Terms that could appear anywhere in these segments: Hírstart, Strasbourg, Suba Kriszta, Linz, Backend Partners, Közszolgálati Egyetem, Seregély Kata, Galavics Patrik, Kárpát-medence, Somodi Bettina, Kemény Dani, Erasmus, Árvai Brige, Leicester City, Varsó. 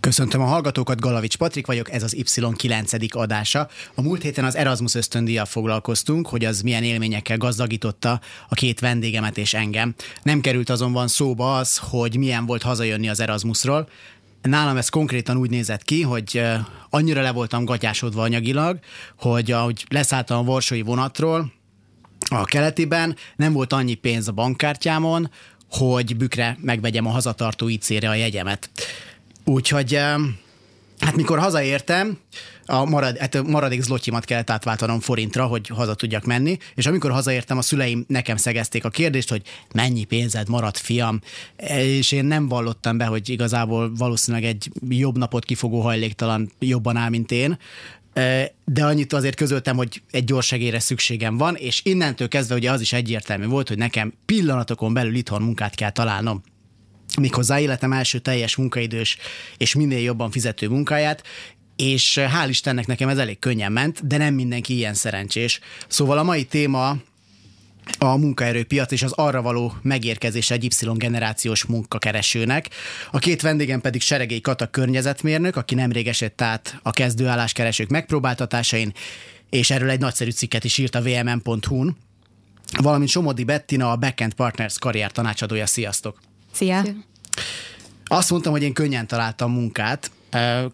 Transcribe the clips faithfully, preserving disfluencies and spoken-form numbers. Köszöntöm a hallgatókat, Galavics Patrik vagyok, ez az Y kilencedik adása. A múlt héten az Erasmus ösztöndíjjal foglalkoztunk, hogy az milyen élményekkel gazdagította a két vendégemet és engem. Nem került azonban szóba az, hogy milyen volt hazajönni az Erasmusról. Nálam ez konkrétan úgy nézett ki, hogy annyira le voltam gatyásodva anyagilag, hogy ahogy leszálltam a varsói vonatról a keletiben, nem volt annyi pénz a bankkártyámon, hogy bükre megvegyem a hazatartó i cére a jegyemet. Úgyhogy, hát mikor hazaértem, a marad, hát maradék zlotyimat kellett átváltanom forintra, hogy haza tudjak menni, és amikor hazaértem, a szüleim nekem szegezték a kérdést, hogy mennyi pénzed maradt, fiam, és én nem vallottam be, hogy igazából valószínűleg egy jobb napot kifogó hajléktalan jobban áll, mint én, de annyit azért közöltem, hogy egy gyors segélyre szükségem van, és innentől kezdve ugye az is egyértelmű volt, hogy nekem pillanatokon belül itthon munkát kell találnom. Méghozzá életem első teljes munkaidős és minél jobban fizető munkáját, és hál' Istennek nekem ez elég könnyen ment, de nem mindenki ilyen szerencsés. Szóval a mai téma a munkaerőpiac és az arra való megérkezés egy Y-generációs munkakeresőnek. A két vendégem pedig Seregély Kata környezetmérnök, aki nemrég esett át a kezdőálláskeresők megpróbáltatásain, és erről egy nagyszerű cikket is írt a vé em en pont hú-n, valamint Somodi Bettina, a Backend Partners karrier tanácsadója. Sziasztok! Szia! Azt mondtam, hogy én könnyen találtam munkát.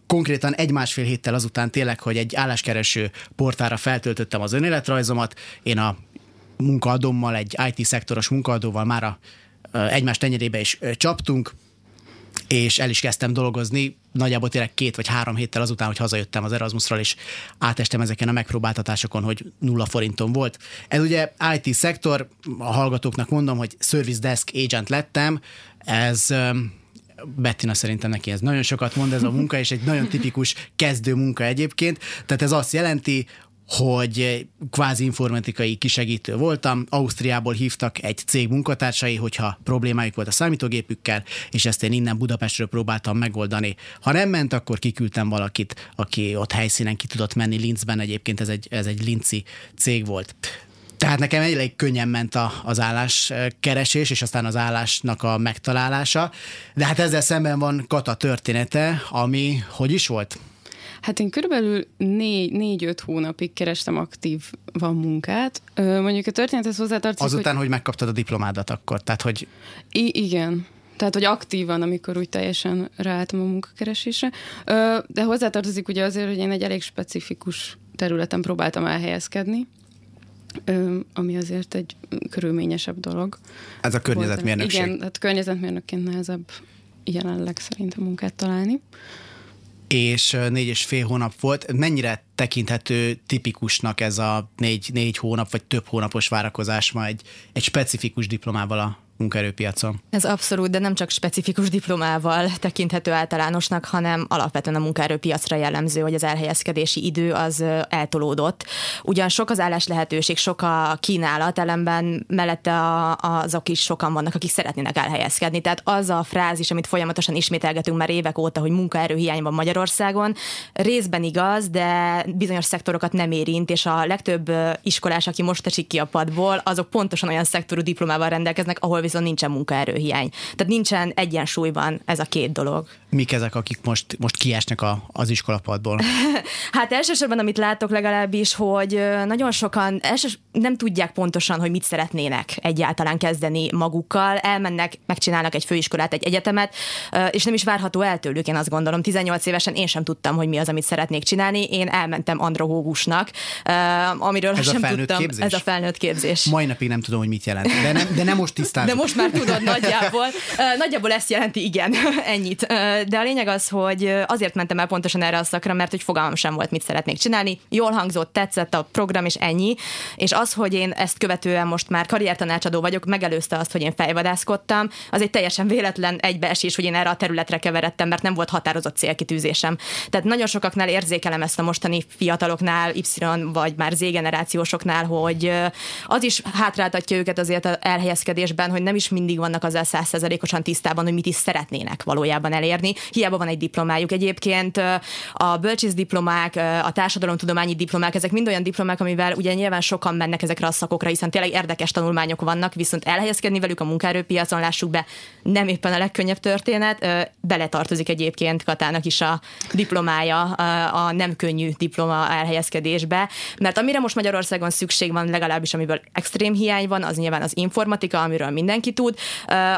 Konkrétan egy-másfél héttel azután tényleg, hogy egy álláskereső portára feltöltöttem az önéletrajzomat, én a munkaadómmal, egy i té-szektoros munkaadóval már a egymás tenyerébe is csaptunk, és el is kezdtem dolgozni, nagyjából tényleg két vagy három héttel azután, hogy hazajöttem az Erasmusról, és átestem ezeken a megpróbáltatásokon, hogy nulla forinton volt. Ez ugye i té-szektor, a hallgatóknak mondom, hogy Service Desk Agent lettem, ez... Bettina szerintem neki ez nagyon sokat mond ez a munka, és egy nagyon tipikus kezdő munka egyébként, tehát ez azt jelenti, hogy kvázi informatikai kisegítő voltam, Ausztriából hívtak egy cég munkatársai, hogyha problémájuk volt a számítógépükkel, és ezt én innen Budapestről próbáltam megoldani. Ha nem ment, akkor kiküldtem valakit, aki ott helyszínen ki tudott menni, Linzben egyébként, ez egy, ez egy linci cég volt. Tehát nekem elég könnyen ment a, az álláskeresés, és aztán az állásnak a megtalálása, de hát ezzel szemben van Kata története, ami hogy is volt? Hát én körülbelül négy-öt hónapig kerestem aktívan munkát. Mondjuk a történethez hozzátartozik, azután, hogy... hogy megkaptad a diplomádat akkor, tehát hogy... I- igen. Tehát, hogy aktívan, amikor úgy teljesen ráálltam a munkakeresésre. De hozzátartozik ugye azért, hogy én egy elég specifikus területen próbáltam elhelyezkedni, ami azért egy körülményesebb dolog. Ez a környezetmérnökség. Igen, hát környezetmérnökként nehezebb jelenleg szerintem munkát találni. És négy és fél hónap volt. Mennyire tekinthető tipikusnak ez a négy, négy hónap vagy több hónapos várakozás ma egy, egy specifikus diplomával a munkaerőpiacon? Ez abszolút, de nem csak specifikus diplomával tekinthető általánosnak, hanem alapvetően a munkaerőpiacra jellemző, hogy az elhelyezkedési idő az eltolódott. Ugyan sok az állás lehetőség, sok a kínálat, ellenben mellette a, azok is sokan vannak, akik szeretnének elhelyezkedni. Tehát az a frázis, amit folyamatosan ismételgetünk már évek óta, hogy munkaerő hiány van Magyarországon, részben igaz, de bizonyos szektorokat nem érint, és a legtöbb iskolás, aki most esik ki a padból, azok pontosan olyan szektorú diplomával rendelkeznek, ahol viszont nincsen munkaerőhiány. Tehát nincsen egyensúlyban ez a két dolog. Mik ezek, akik most, most kiesnek a, az iskolapadból? Hát elsősorban, amit látok legalábbis, hogy nagyon sokan elsős, nem tudják pontosan, hogy mit szeretnének egyáltalán kezdeni magukkal. Elmennek, megcsinálnak egy főiskolát, egy egyetemet, és nem is várható el tőlük, én azt gondolom. tizennyolc évesen én sem tudtam, hogy mi az, amit szeretnék csinálni. Én elmentem andragógusnak, amiről ez sem tudtam. Képzés? Ez a felnőtt képzés. Mai napig nem tudom, hogy mit jelent. De nem, de nem most tisztán. De most már tudod nagyjából. Nagyjából ezt jelenti, igen, ennyit. De a lényeg az, hogy azért mentem el pontosan erre a szakra, mert hogy fogalmam sem volt, mit szeretnék csinálni. Jól hangzott, tetszett a program, és ennyi. És az, hogy én ezt követően most már karriertanácsadó vagyok, megelőzte azt, hogy én fejvadászkodtam. Az egy teljesen véletlen egybeesés, hogy én erre a területre keveredtem, mert nem volt határozott célkitűzésem. Tehát nagyon sokaknál érzékelem ezt a mostani fiataloknál, Y vagy már Z generációsoknál, hogy az is hátráltatja őket azért az elhelyezkedésben, hogy nem is mindig vannak azzal száz százalékosan tisztában, hogy mit is szeretnének valójában elérni. Hiába van egy diplomájuk. Egyébként a bölcsészdiplomák, a társadalomtudományi diplomák, ezek mind olyan diplomák, amivel ugye nyilván sokan mennek ezekre a szakokra, hiszen tényleg érdekes tanulmányok vannak, viszont elhelyezkedni velük a munkaerőpiacon, lássuk be, nem éppen a legkönnyebb történet. Beletartozik egyébként Katának is a diplomája a nem könnyű diploma elhelyezkedésbe, mert amire most Magyarországon szükség van, legalábbis amiből extrém hiány van, az nyilván az informatika, amiről mindenki tud,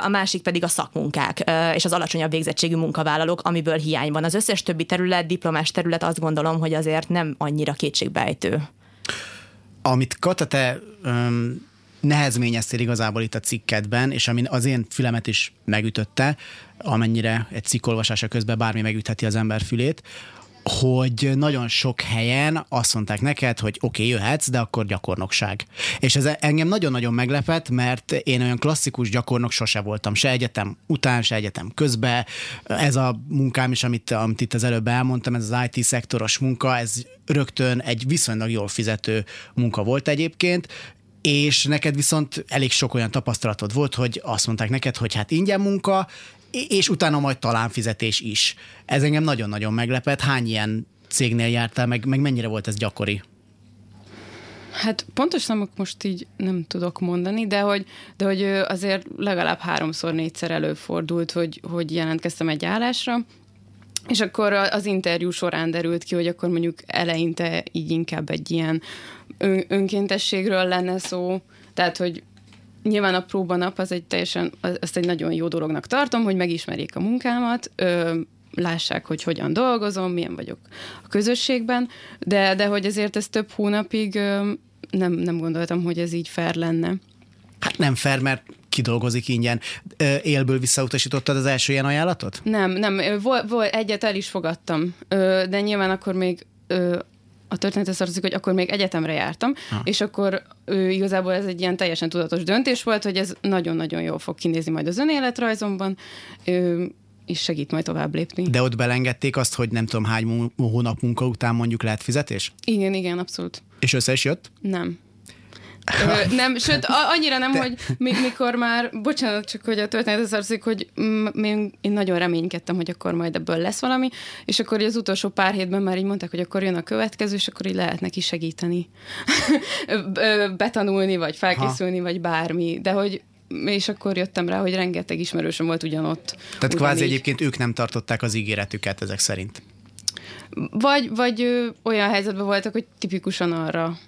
a másik pedig a szakmunkák és az alacsonyabb végzettségű munkavállalók, amiből hiány van. Az összes többi terület, diplomás terület, azt gondolom, hogy azért nem annyira kétségbeejtő. Amit Kata, te um, nehezményeztél igazából itt a cikketben, és amin az én fülemet is megütötte, amennyire egy cikk olvasása közben bármi megütheti az ember fülét, hogy nagyon sok helyen azt mondták neked, hogy oké, okay, jöhetsz, de akkor gyakornokság. És ez engem nagyon-nagyon meglepett, mert én olyan klasszikus gyakornok sose voltam, se egyetem után, se egyetem közben. Ez a munkám is, amit, amit itt az előbb elmondtam, ez az I T-szektoros munka, ez rögtön egy viszonylag jól fizető munka volt egyébként, és neked viszont elég sok olyan tapasztalatod volt, hogy azt mondták neked, hogy hát ingyen munka, és utána majd talán fizetés is. Ez engem nagyon-nagyon meglepett. Hány ilyen cégnél jártál, meg, meg mennyire volt ez gyakori? Hát pontos számok most így nem tudok mondani, de hogy, de hogy azért legalább háromszor, négyszer előfordult, hogy, hogy jelentkeztem egy állásra, és akkor az interjú során derült ki, hogy akkor mondjuk eleinte így inkább egy ilyen önkéntességről lenne szó, tehát hogy nyilván a próbanap az egy teljesen, azt egy nagyon jó dolognak tartom, hogy megismerjék a munkámat, ö, lássák, hogy hogyan dolgozom, milyen vagyok a közösségben, de, de hogy ezért ez több hónapig ö, nem, nem gondoltam, hogy ez így fair lenne. Hát nem fair, mert kidolgozik ingyen. Ö, élből visszautasítottad az első ilyen ajánlatot? Nem, nem, vol, vol, egyet el is fogadtam, ö, de nyilván akkor még... Ö, a történetre tartozik, hogy akkor még egyetemre jártam, ha. és akkor ő, igazából ez egy ilyen teljesen tudatos döntés volt, hogy ez nagyon-nagyon jól fog kinézni majd az önéletrajzomban, ő, és segít majd tovább lépni. De ott belengedték azt, hogy nem tudom hány hónap munka után mondjuk lehet fizetés? Igen, igen, abszolút. És össze is jött? Nem. Ö, nem, sőt, annyira nem, de... hogy mikor már, bocsánat, csak hogy a történetre tartozik, hogy m- én nagyon reménykedtem, hogy akkor majd ebből lesz valami, és akkor az utolsó pár hétben már így mondták, hogy akkor jön a következő, és akkor így lehet neki segíteni, betanulni, vagy felkészülni, ha. vagy bármi, de hogy és akkor jöttem rá, hogy rengeteg ismerősöm volt ugyanott. Tehát kvázi egyébként ők nem tartották az ígéretüket ezek szerint. Vagy, vagy ö, olyan helyzetben voltak, hogy tipikusan arra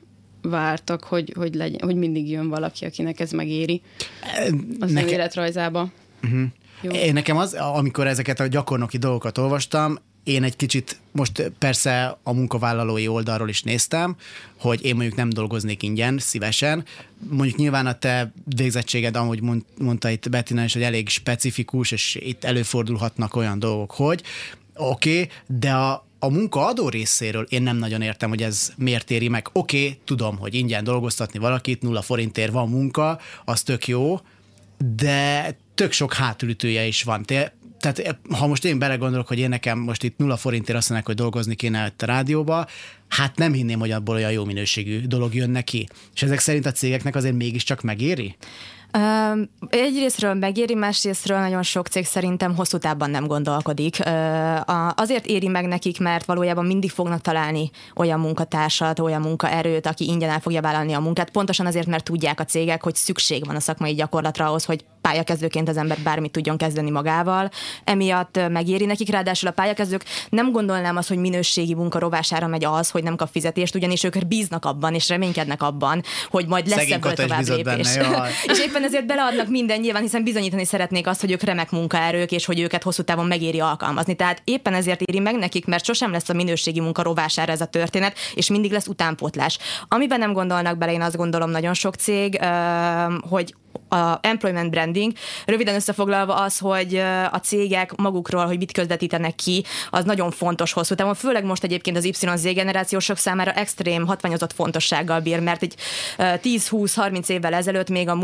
vártak, hogy, hogy, legyen, hogy mindig jön valaki, akinek ez megéri az Neke... életrajzába. Uh-huh. Én nekem az, amikor ezeket a gyakornoki dolgokat olvastam, én egy kicsit, most persze a munkavállalói oldalról is néztem, hogy én mondjuk nem dolgoznék ingyen, szívesen. Mondjuk nyilván a te végzettséged, ahogy mondta itt Bettina is, hogy elég specifikus, és itt előfordulhatnak olyan dolgok, hogy oké, okay, de a A munkaadó részéről én nem nagyon értem, hogy ez miért éri meg. Oké, okay, tudom, hogy ingyen dolgoztatni valakit, nulla forintért van munka, az tök jó, de tök sok hátulütője is van. Tehát ha most én belegondolok, hogy én nekem most itt nulla forintért azt mondják, hogy dolgozni kéne itt a rádióba, hát nem hinném, hogy abból olyan jó minőségű dolog jön neki. És ezek szerint a cégeknek azért mégiscsak megéri? Um, egyrésztről megéri, másrésztről nagyon sok cég szerintem hosszú távban nem gondolkodik. Uh, azért éri meg nekik, mert valójában mindig fognak találni olyan munkatársat, olyan munkaerőt, aki ingyen el fogja vállalni a munkát. Pontosan azért, mert tudják a cégek, hogy szükség van a szakmai gyakorlatra ahhoz, hogy pályakezdőként az ember bármit tudjon kezdeni magával. Emiatt megéri nekik, ráadásul a pályakezdők, nem gondolnám azt, hogy minőségi munka rovására megy az, hogy nem kap fizetést, ugyanis ők bíznak abban és reménykednek abban, hogy majd lesz ebből tovább lépés. És éppen ezért beleadnak minden nyilván, hiszen bizonyítani szeretnék azt, hogy ők remek munkaerők, és hogy őket hosszú távon megéri alkalmazni. Tehát éppen ezért éri meg nekik, mert sosem lesz a minőségi munka rovására ez a történet, és mindig lesz utánpótlás. Amiben nem gondolnak bele, én azt gondolom nagyon sok cég, hogy a employment branding röviden összefoglalva az, hogy a cégek magukról, hogy mit közvetítenek ki, az nagyon fontos hosszú távon, főleg most egyébként az Y Z generációsok számára extrém hatványozott fontossággal bír, mert egy tíz-húsz-harminc évvel ezelőtt még a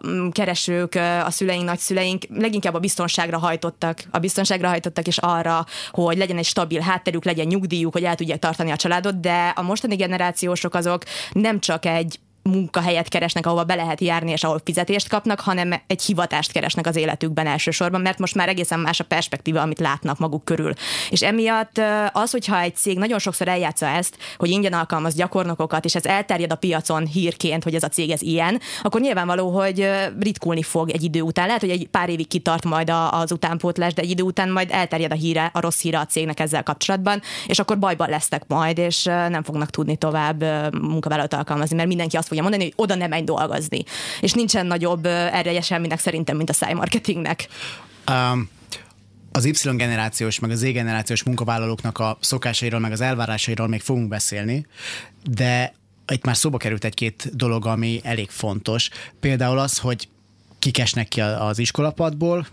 munkakeresők, a szüleink, nagyszüleink leginkább a biztonságra hajtottak, a biztonságra hajtottak és arra, hogy legyen egy stabil hátterük, legyen nyugdíjuk, hogy el tudják tartani a családot, de a mostani generációsok azok nem csak egy munkahelyet keresnek, ahova be lehet járni, és ahol fizetést kapnak, hanem egy hivatást keresnek az életükben elsősorban, mert most már egészen más a perspektíva, amit látnak maguk körül. És emiatt az, hogyha egy cég nagyon sokszor eljátsza ezt, hogy ingyen alkalmaz gyakornokokat, és ez elterjed a piacon hírként, hogy ez a cég ez ilyen, akkor nyilvánvaló, hogy ritkulni fog egy idő után. Lehet, hogy egy pár évig kitart majd az utánpótlás, de egy idő után majd elterjed a híre, a rossz híre a cégnek ezzel kapcsolatban, és akkor bajban lesznek majd, és nem fognak tudni tovább munkavállalót alkalmazni, mert mindenki azt mondani, hogy oda nem menj dolgozni. És nincsen nagyobb ereje semminek szerintem, mint a szájmarketingnek. Um, az Y-generációs, meg az Z-generációs munkavállalóknak a szokásairól, meg az elvárásairól még fogunk beszélni, de itt már szóba került egy-két dolog, ami elég fontos. Például az, hogy kik esnek ki az iskolapadból,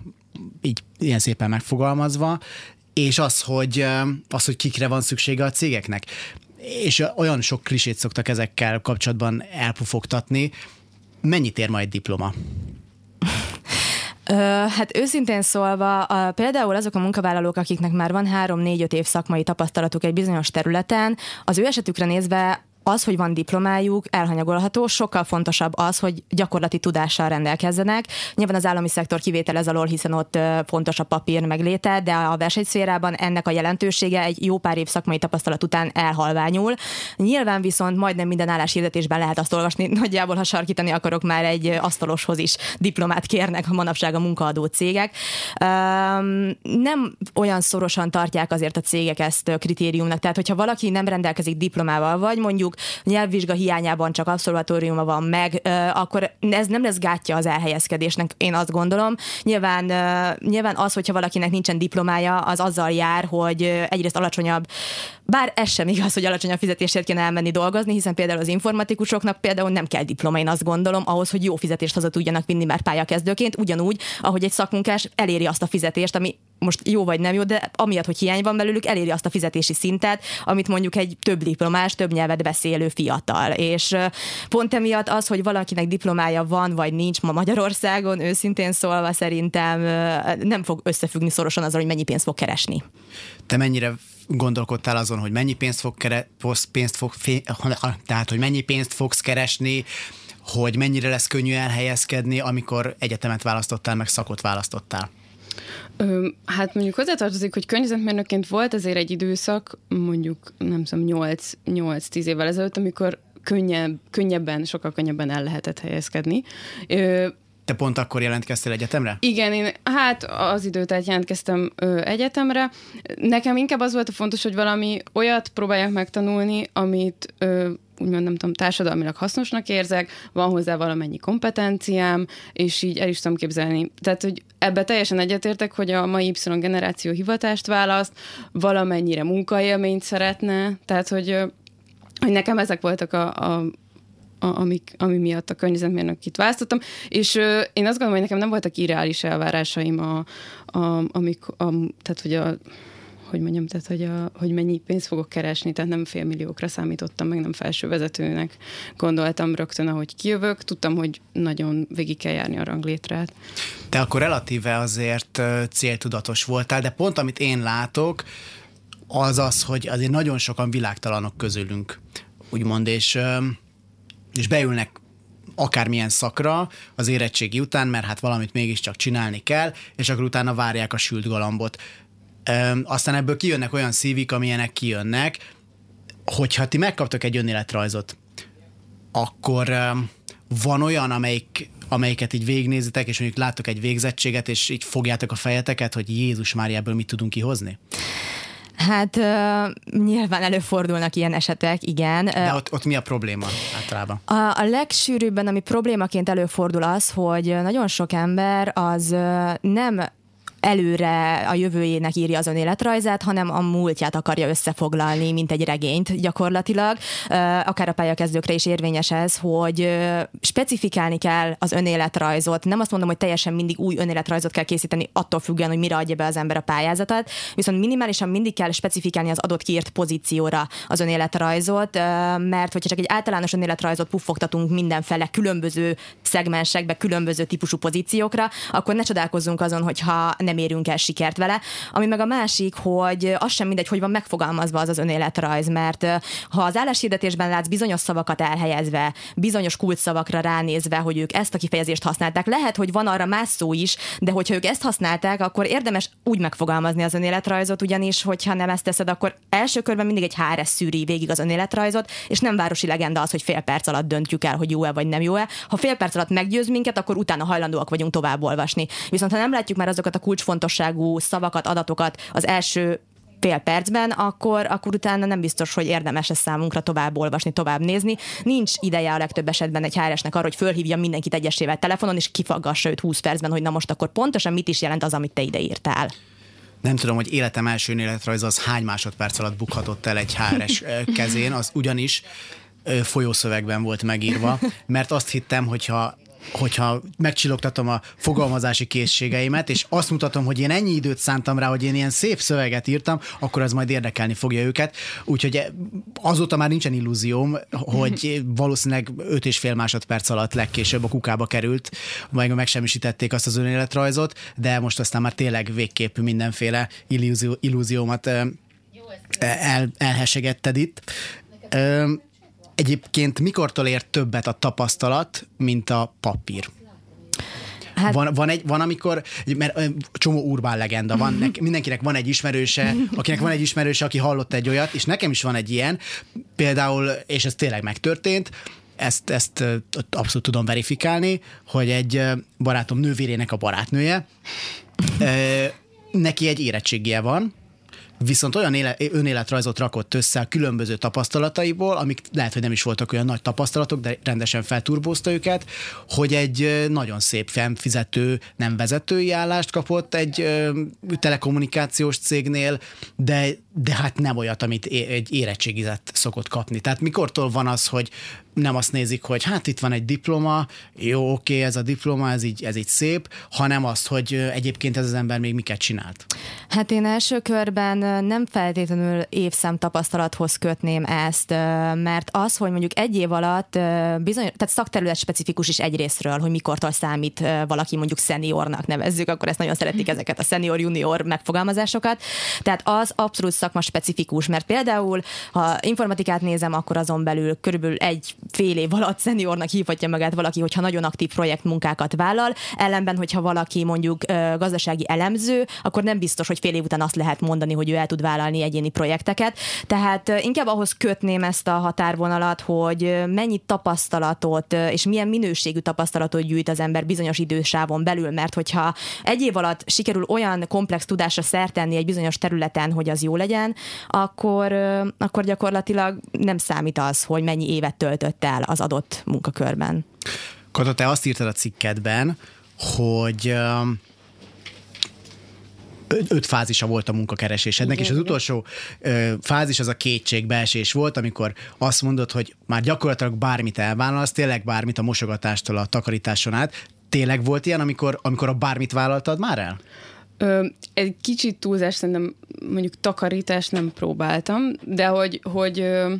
így ilyen szépen megfogalmazva, és az, hogy, az, hogy kikre van szüksége a cégeknek. És olyan sok klisét szoktak ezekkel kapcsolatban elpufogtatni. Mennyit ér majd diploma? Hát őszintén szólva, a, például azok a munkavállalók, akiknek már van három-négy-öt év szakmai tapasztalatuk egy bizonyos területen, az ő esetükre nézve az, hogy van diplomájuk, elhanyagolható, sokkal fontosabb az, hogy gyakorlati tudással rendelkezzenek. Nyilván az állami szektor kivételez alól, hiszen ott fontos a papír megléte, de a versenyszférában ennek a jelentősége egy jó pár év szakmai tapasztalat után elhalványul. Nyilván viszont majdnem minden álláshirdetésben lehet azt olvasni, nagyjából ha sarkítani akarok, már egy asztaloshoz is diplomát kérnek a manapság a munkaadó cégek. Nem olyan szorosan tartják azért a cégek ezt kritériumnak, tehát hogyha valaki nem rendelkezik diplomával, vagy mondjuk nyelvvizsga hiányában csak abszolvatóriuma van meg, akkor ez nem lesz gátja az elhelyezkedésnek, én azt gondolom. Nyilván, nyilván az, hogyha valakinek nincsen diplomája, az azzal jár, hogy egyrészt alacsonyabb, bár ez sem igaz, hogy alacsonyabb fizetésért kéne elmenni dolgozni, hiszen például az informatikusoknak például nem kell diploma, én azt gondolom, ahhoz, hogy jó fizetést haza tudjanak vinni már pályakezdőként, ugyanúgy, ahogy egy szakmunkás eléri azt a fizetést, ami most jó vagy nem jó, de amiatt, hogy hiány van belőlük, eléri azt a fizetési szintet, amit mondjuk egy több diplomás, több nyelvet beszélő fiatal. És pont emiatt az, hogy valakinek diplomája van vagy nincs ma Magyarországon, őszintén szólva szerintem nem fog összefüggni szorosan azzal, hogy mennyi pénzt fog keresni. Te mennyire gondolkodtál azon, hogy mennyi pénzt fog kere, pénzt fog, tehát hogy mennyi pénzt fogsz keresni, hogy mennyire lesz könnyű elhelyezkedni, amikor egyetemet választottál, meg szakot választottál? Hát mondjuk hozzátartozik, hogy környezetmérnökként volt azért egy időszak, mondjuk nem tudom, nyolc-tíz évvel ezelőtt, amikor könnyebb, könnyebben, sokkal könnyebben el lehetett helyezkedni. Te pont akkor jelentkeztél egyetemre? Igen, én hát az időt jelentkeztem ö, egyetemre. Nekem inkább az volt a fontos, hogy valami olyat próbáljak megtanulni, amit ö, úgymond nem tudom, társadalmilag hasznosnak érzek, van hozzá valamennyi kompetenciám, és így el is tudom képzelni. Tehát, hogy ebbe teljesen egyetértek, hogy a mai Y-generáció hivatást választ, valamennyire munkaélményt szeretne, tehát, hogy, hogy nekem ezek voltak a, a A, amik, ami miatt a környezetmérnökit választottam, és ö, én azt gondolom, hogy nekem nem voltak irreális elvárásaim, a, a, amik, a, tehát hogy a, hogy mondjam, tehát hogy, a, hogy mennyi pénzt fogok keresni, tehát nem félmilliókra számítottam, meg nem felsővezetőnek gondoltam rögtön, ahogy kijövök, tudtam, hogy nagyon végig kell járni a ranglétrát. Te akkor relatíve azért céltudatos voltál, de pont amit én látok, az az, hogy azért nagyon sokan világtalanok közülünk, úgymond, és és beülnek akármilyen szakra az érettségi után, mert hát valamit mégiscsak csinálni kell, és akkor utána várják a sült galambot. Üm, aztán ebből kijönnek olyan szívik, amilyenek kijönnek, hogyha ti megkaptok egy önéletrajzot, akkor üm, van olyan, amelyik, amelyiket így végignézitek, és mondjuk láttok egy végzettséget, és így fogjátok a fejeteket, hogy Jézus Mária, ebből mit tudunk kihozni? Hát uh, nyilván előfordulnak ilyen esetek, igen. De ott, ott mi a probléma általában? A, a legsűrűbben, ami problémaként előfordul az, hogy nagyon sok ember az nem előre a jövőjének írja az önéletrajzát, hanem a múltját akarja összefoglalni, mint egy regényt gyakorlatilag. Akár a pályakezdőkre is érvényes ez, hogy specifikálni kell az önéletrajzot. Nem azt mondom, hogy teljesen mindig új önéletrajzot kell készíteni, attól függően, hogy mire adja be az ember a pályázatot, viszont minimálisan mindig kell specifikálni az adott kiírt pozícióra az önéletrajzot, mert hogyha csak egy általános önéletrajzot puffogtatunk mindenfele különböző szegmensekbe, különböző típusú pozíciókra, akkor ne csodálkozzunk azon, hogyha nem érünk el sikert vele. Ami meg a másik, hogy az sem mindegy, hogy van megfogalmazva az az önéletrajz, mert ha az álláshirdetésben látsz bizonyos szavakat elhelyezve, bizonyos kulcsszavakra ránézve, hogy ők ezt a kifejezést használták, lehet, hogy van arra más szó is, de hogyha ők ezt használták, akkor érdemes úgy megfogalmazni az önéletrajzot, ugyanis, hogyha nem ezt teszed, akkor első körben mindig egy há er es szűri végig az önéletrajzot, és nem városi legenda az, hogy fél perc alatt döntjük el, hogy jó-e vagy nem jó-e. Ha fél perc alatt meggyőz minket, akkor utána hajlandóak vagyunk tovább olvasni. Viszont ha nem látjuk már azokat a kulcsfontosságú szavakat, adatokat az első fél percben, akkor, akkor utána nem biztos, hogy érdemes ez számunkra tovább olvasni, tovább nézni. Nincs ideje a legtöbb esetben egy há er esnek arra, hogy fölhívja mindenkit egyesével telefonon, és kifaggassa őt húsz percben, hogy na most akkor pontosan mit is jelent az, amit te ide írtál. Nem tudom, hogy életem első önéletrajza az hány másodperc alatt bukhatott el egy há er es kezén, az ugyanis folyószövegben volt megírva, mert azt hittem, hogyha hogyha megcsillogtatom a fogalmazási készségeimet, és azt mutatom, hogy én ennyi időt szántam rá, hogy én ilyen szép szöveget írtam, akkor az majd érdekelni fogja őket. Úgyhogy azóta már nincsen illúzióm, hogy valószínűleg öt és fél másodperc alatt legkésőbb a kukába került, majd megsemmisítették azt az önéletrajzot, de most aztán már tényleg végképp mindenféle illúzió, illúziómat el, elhessegetted itt. Egyébként mikortól ér többet a tapasztalat, mint a papír? Hát... Van, van, egy, van amikor, mert csomó urbán legenda van, nek, mindenkinek van egy ismerőse, akinek van egy ismerőse, aki hallott egy olyat, és nekem is van egy ilyen, például, és ez tényleg megtörtént, ezt, ezt abszolút tudom verifikálni, hogy egy barátom nővérének a barátnője, neki egy érettségije van, viszont olyan éle, önéletrajzot rakott össze a különböző tapasztalataiból, amik lehet, hogy nem is voltak olyan nagy tapasztalatok, de rendesen felturbózta őket, hogy egy nagyon szép fizető, nem vezetői állást kapott egy ö, telekommunikációs cégnél, de, de hát nem olyat, amit é, egy érettségizett szokott kapni. Tehát mikortól van az, hogy nem azt nézik, hogy hát itt van egy diploma, jó, oké, ez a diploma, ez így, ez így szép, hanem azt, hogy egyébként ez az ember még miket csinált? Hát én első körben nem feltétlenül évszám tapasztalathoz kötném ezt, mert az, hogy mondjuk egy év alatt bizony, tehát szakterület specifikus is egyrészről, hogy mikortól számít valaki mondjuk szeniornak nevezzük, akkor ezt nagyon szeretik ezeket a szenior-junior megfogalmazásokat, tehát az abszolút szakma specifikus, mert például ha informatikát nézem, akkor azon belül körülbelül egy fél év alatt szeniornak hívhatja magát valaki, hogyha nagyon aktív projektmunkákat vállal, ellenben, hogyha valaki mondjuk gazdasági elemző, akkor nem biztos, hogy fél év után azt lehet mondani, hogy ő el tud vállalni egyéni projekteket. Tehát inkább ahhoz kötném ezt a határvonalat, hogy mennyi tapasztalatot és milyen minőségű tapasztalatot gyűjt az ember bizonyos idősávon belül, mert hogyha egy év alatt sikerül olyan komplex tudásra szert tenni egy bizonyos területen, hogy az jó legyen, akkor, akkor gyakorlatilag nem számít az, hogy mennyi évet töltött el az adott munkakörben. Kata, te azt írtad a cikkedben, hogy öt fázisa volt a munkakeresésednek, igen, és az utolsó ö, fázis az a kétségbeesés volt, amikor azt mondod, hogy már gyakorlatilag bármit elvállalsz, tényleg bármit a mosogatástól a takarításon át. Tényleg volt ilyen, amikor, amikor a bármit vállaltad már el? Ö, egy kicsit túlzás, szerintem mondjuk takarítást nem próbáltam, de hogy... hogy ö...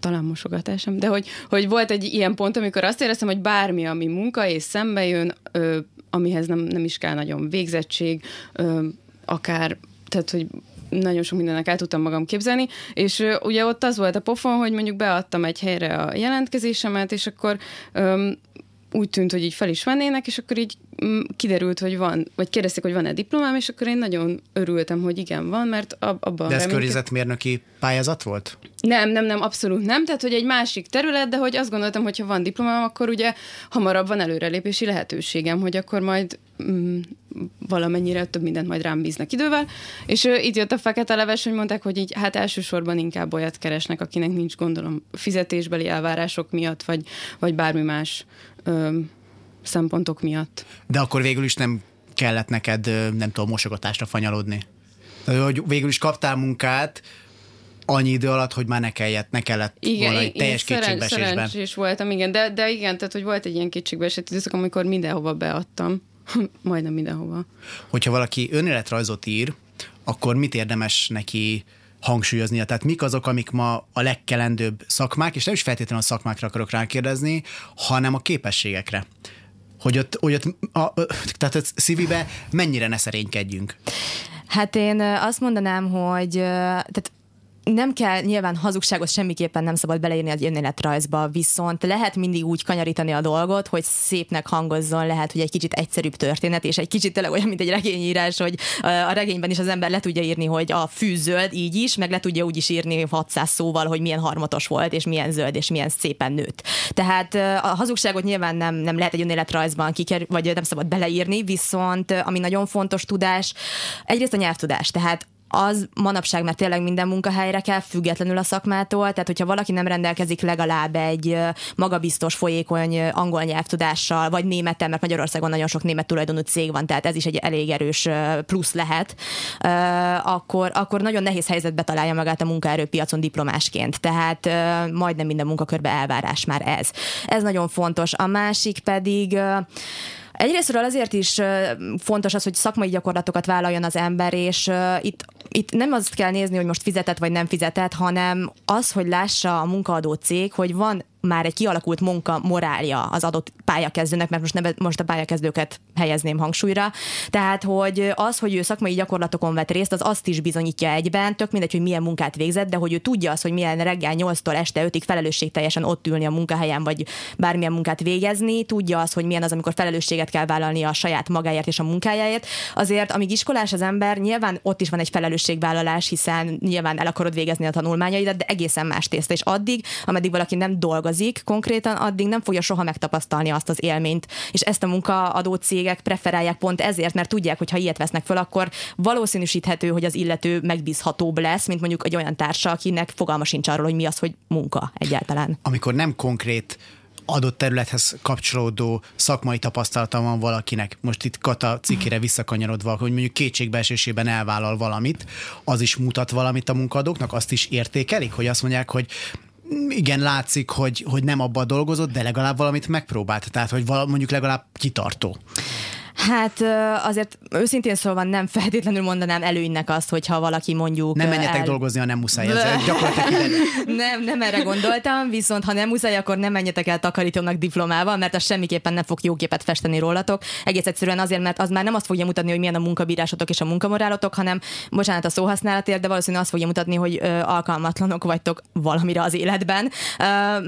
talán mosogatásom, de hogy, hogy volt egy ilyen pont, amikor azt éreztem, hogy bármi, ami munka és szembe jön, ö, amihez nem, nem is kell nagyon végzettség, ö, akár, tehát, hogy nagyon sok mindennek el tudtam magam képzelni, és ö, ugye ott az volt a pofon, hogy mondjuk beadtam egy helyre a jelentkezésemet, és akkor ö, úgy tűnt, hogy így fel is vennének, és akkor így kiderült, hogy van, vagy kérdezték, hogy van-e diplomám, és akkor én nagyon örültem, hogy igen, van, mert ab- abban... De ez környezetmérnöki pályázat volt? Nem, nem, nem, abszolút nem, tehát hogy egy másik terület, de hogy azt gondoltam, hogy ha van diplomám, akkor ugye hamarabb van előrelépési lehetőségem, hogy akkor majd mm, valamennyire több mindent majd rám bíznak idővel, és uh, itt jött a fekete leves, hogy mondták, hogy így hát elsősorban inkább olyat keresnek, akinek nincs, gondolom, fizetésbeli elvárások miatt, vagy, vagy bármi más... Um, szempontok miatt. De akkor végül is nem kellett neked, nem tudom, mosogatásra fanyalodni? Tehát, hogy végül is kaptál munkát annyi idő alatt, hogy már ne kellett, ne kellett igen, volna egy teljes kétségbeesésben. Igen, szerencsés voltam, igen, de, de igen, tehát, hogy volt egy ilyen kétségbeesés időszak, amikor mindenhova beadtam. Majdnem mindenhova. Hogyha valaki önéletrajzot ír, akkor mit érdemes neki hangsúlyoznia? Tehát mik azok, amik ma a legkelendőbb szakmák, és nem is feltétlenül a szakmákra akarok rákérdezni, hanem a képességekre. Hogy ott, hogy ott a, tehát a szívibe mennyire ne szerénykedjünk? Hát én azt mondanám, hogy tehát nem kell, nyilván hazugságot semmiképpen nem szabad beleírni az önéletrajzba, viszont lehet mindig úgy kanyarítani a dolgot, hogy szépnek hangozzon, lehet, hogy egy kicsit egyszerűbb történet, és egy kicsit tényleg olyan, mint egy regényírás, hogy a regényben is az ember le tudja írni, hogy a fű zöld így is, meg le tudja úgy is írni hatszáz szóval, hogy milyen harmatos volt, és milyen zöld, és milyen szépen nőtt. Tehát a hazugságot nyilván nem, nem lehet egy önéletrajzban kikerül, vagy nem szabad beleírni, viszont ami nagyon fontos tudás, egyrészt a nyelvtudás, tehát az manapság már tényleg minden munkahelyre kell, függetlenül a szakmától, tehát hogyha valaki nem rendelkezik legalább egy magabiztos, folyékony angol nyelvtudással, vagy némettel, mert Magyarországon nagyon sok német tulajdonú cég van, tehát ez is egy elég erős plusz lehet, akkor, akkor nagyon nehéz helyzetbe találja magát a munkaerőpiacon diplomásként, tehát majdnem minden munkakörbe elvárás már ez. Ez nagyon fontos. A másik pedig... Egyrészről azért is fontos az, hogy szakmai gyakorlatokat vállaljon az ember, és itt, itt nem azt kell nézni, hogy most fizetett vagy nem fizetett, hanem az, hogy lássa a munkaadó cég, hogy van már egy kialakult munka morálja az adott pályakezdőnek, mert most, neve, most a pályakezdőket helyezném hangsúlyra. Tehát, hogy az, hogy ő szakmai gyakorlatokon vett részt, az azt is bizonyítja egyben, tök mindegy, hogy milyen munkát végzett, de hogy ő tudja azt, hogy milyen reggel nyolctól este ötig felelősségteljesen ott ülni a munkahelyen, vagy bármilyen munkát végezni, tudja azt, hogy milyen az, amikor felelősséget kell vállalni a saját magáért és a munkájáért. Azért, amíg iskolás az ember, nyilván ott is van egy felelősségvállalás, hiszen nyilván el akarod végezni a tanulmányaidat, de egészen más tészta, és addig, ameddig valaki nem dolgozik, konkrétan addig nem fogja soha megtapasztalni azt az élményt, és ezt a munkaadó cégek preferálják pont ezért, mert tudják, hogy ha ilyet vesznek föl, akkor valószínűsíthető, hogy az illető megbízhatóbb lesz, mint mondjuk egy olyan társa, akinek fogalma sincs arról, hogy mi az, hogy munka egyáltalán. Amikor nem konkrét adott területhez kapcsolódó szakmai tapasztalata van valakinek, most itt Kata cikkére visszakanyarodva, hogy mondjuk kétségbeesésében elvállal valamit, az is mutat valamit a munkaadóknak, azt is értékelik, hogy azt mondják, hogy igen, látszik, hogy, hogy nem abban dolgozott, de legalább valamit megpróbált, tehát hogy vala, mondjuk legalább kitartó. Hát azért őszintén szólva nem feltétlenül mondanám előnynek azt, hogyha valaki mondjuk... Nem menjetek el... dolgozni, ha nem muszáj. Ez gyakorlatilag nem, nem erre gondoltam, viszont ha nem muszáj, akkor nem menjetek el takarítónak diplomával, mert az semmiképpen nem fog jó képet festeni rólatok. Egész egyszerűen azért, mert az már nem azt fogja mutatni, hogy milyen a munkabírásotok és a munkamorálotok, hanem, bocsánat a szóhasználatért, de valószínűleg azt fogja mutatni, hogy alkalmatlanok vagytok valamire az életben,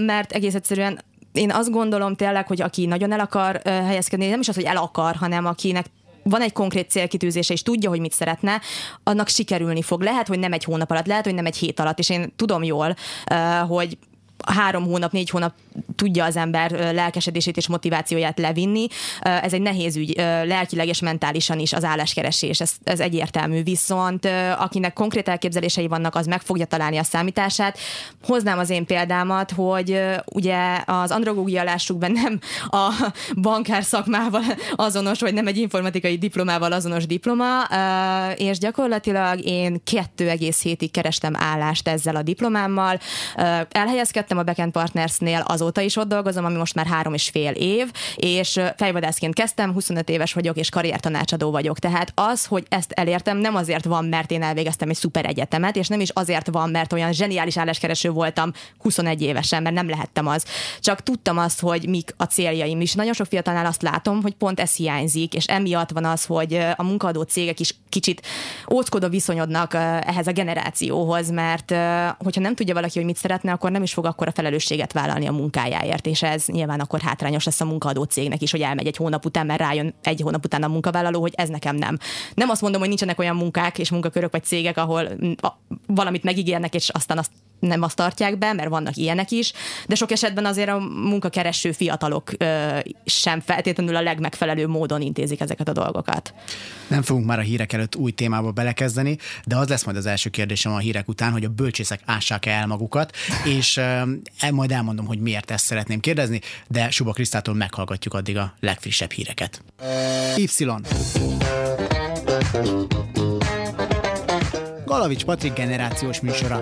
mert egész egyszerűen én azt gondolom tényleg, hogy aki nagyon el akar uh, helyezkedni, nem is az, hogy el akar, hanem akinek van egy konkrét célkitűzése, és tudja, hogy mit szeretne, annak sikerülni fog. Lehet, hogy nem egy hónap alatt, lehet, hogy nem egy hét alatt, és én tudom jól, uh, hogy három hónap, négy hónap tudja az ember lelkesedését és motivációját levinni. Ez egy nehéz ügy, lelkileg és mentálisan is az álláskeresés, ez, ez egyértelmű. Viszont akinek konkrét elképzelései vannak, az meg fogja találni a számítását. Hoznám az én példámat, hogy ugye az andragógia lássukban nem a bankár szakmával azonos, vagy nem egy informatikai diplomával azonos diploma, és gyakorlatilag én két egész hétig kerestem állást ezzel a diplomámmal. Elhelyezkedtem a Backend Partnersnél, azóta is ott dolgozom, ami most már három és fél év, és fejvadászként kezdtem, huszonöt éves vagyok, és karriertanácsadó vagyok. Tehát az, hogy ezt elértem, nem azért van, mert én elvégeztem egy szuper egyetemet, és nem is azért van, mert olyan zseniális álláskereső voltam huszonegy évesen, mert nem lehettem az. Csak tudtam azt, hogy mik a céljaim is. Nagyon sok fiatalnál azt látom, hogy pont ez hiányzik, és emiatt van az, hogy a munkaadó cégek is kicsit óckodó viszonyodnak ehhez a generációhoz, mert hogyha nem tudja valaki, hogy mit szeretne, akkor nem is fog akkor a felelősséget vállalni a munkájáért, és ez nyilván akkor hátrányos lesz a munkaadó cégnek is, hogy elmegy egy hónap után, mert rájön egy hónap után a munkavállaló, hogy ez nekem nem. Nem azt mondom, hogy nincsenek olyan munkák és munkakörök vagy cégek, ahol valamit megígérnek, és aztán azt nem azt tartják be, mert vannak ilyenek is, de sok esetben azért a munkakereső fiatalok ö, sem feltétlenül a legmegfelelőbb módon intézik ezeket a dolgokat. Nem fogunk már a hírek előtt új témába belekezdeni, de az lesz majd az első kérdésem a hírek után, hogy a bölcsészek ássák el magukat, és ö, majd elmondom, hogy miért ezt szeretném kérdezni, de Suba Krisztától meghallgatjuk addig a legfrissebb híreket. Y. Galavics Patrik generációs műsora.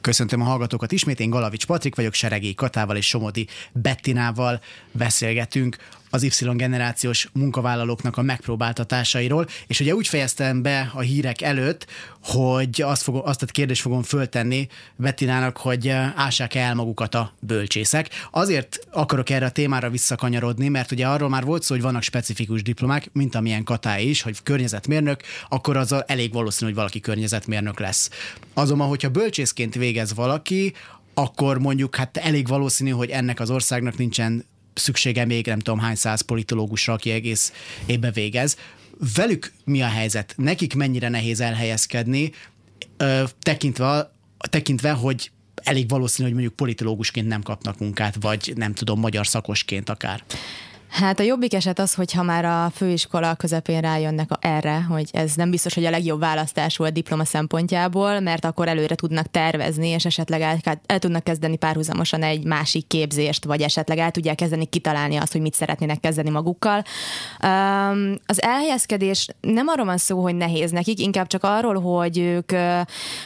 Köszöntöm a hallgatókat ismét, én Galavics Patrik vagyok, Seregély Katával és Somodi Bettinával beszélgetünk az Y-generációs munkavállalóknak a megpróbáltatásairól, és ugye úgy fejeztem be a hírek előtt, hogy azt, fogom, azt a kérdést fogom föltenni Bettinának, hogy ássák-e el magukat a bölcsészek. Azért akarok erre a témára visszakanyarodni, mert ugye arról már volt szó, hogy vannak specifikus diplomák, mint amilyen Katá is, hogy környezetmérnök, akkor azzal elég valószínű, hogy valaki környezetmérnök lesz. Azonban, hogyha bölcsészként végez valaki, akkor mondjuk hát elég valószínű, hogy ennek az országnak nincsen szüksége még nem tudom hány száz politológusra, aki egész évben végez. Velük mi a helyzet? Nekik mennyire nehéz elhelyezkedni, tekintve, tekintve, hogy elég valószínű, hogy mondjuk politológusként nem kapnak munkát, vagy nem tudom, magyar szakosként akár. Hát a jobbik eset az, hogyha már a főiskola közepén rájönnek erre, hogy ez nem biztos, hogy a legjobb választás volt diploma szempontjából, mert akkor előre tudnak tervezni, és esetleg el, el tudnak kezdeni párhuzamosan egy másik képzést, vagy esetleg el tudják kezdeni kitalálni azt, hogy mit szeretnének kezdeni magukkal. Az elhelyezkedés nem arról van szó, hogy nehéz nekik, inkább csak arról, hogy ők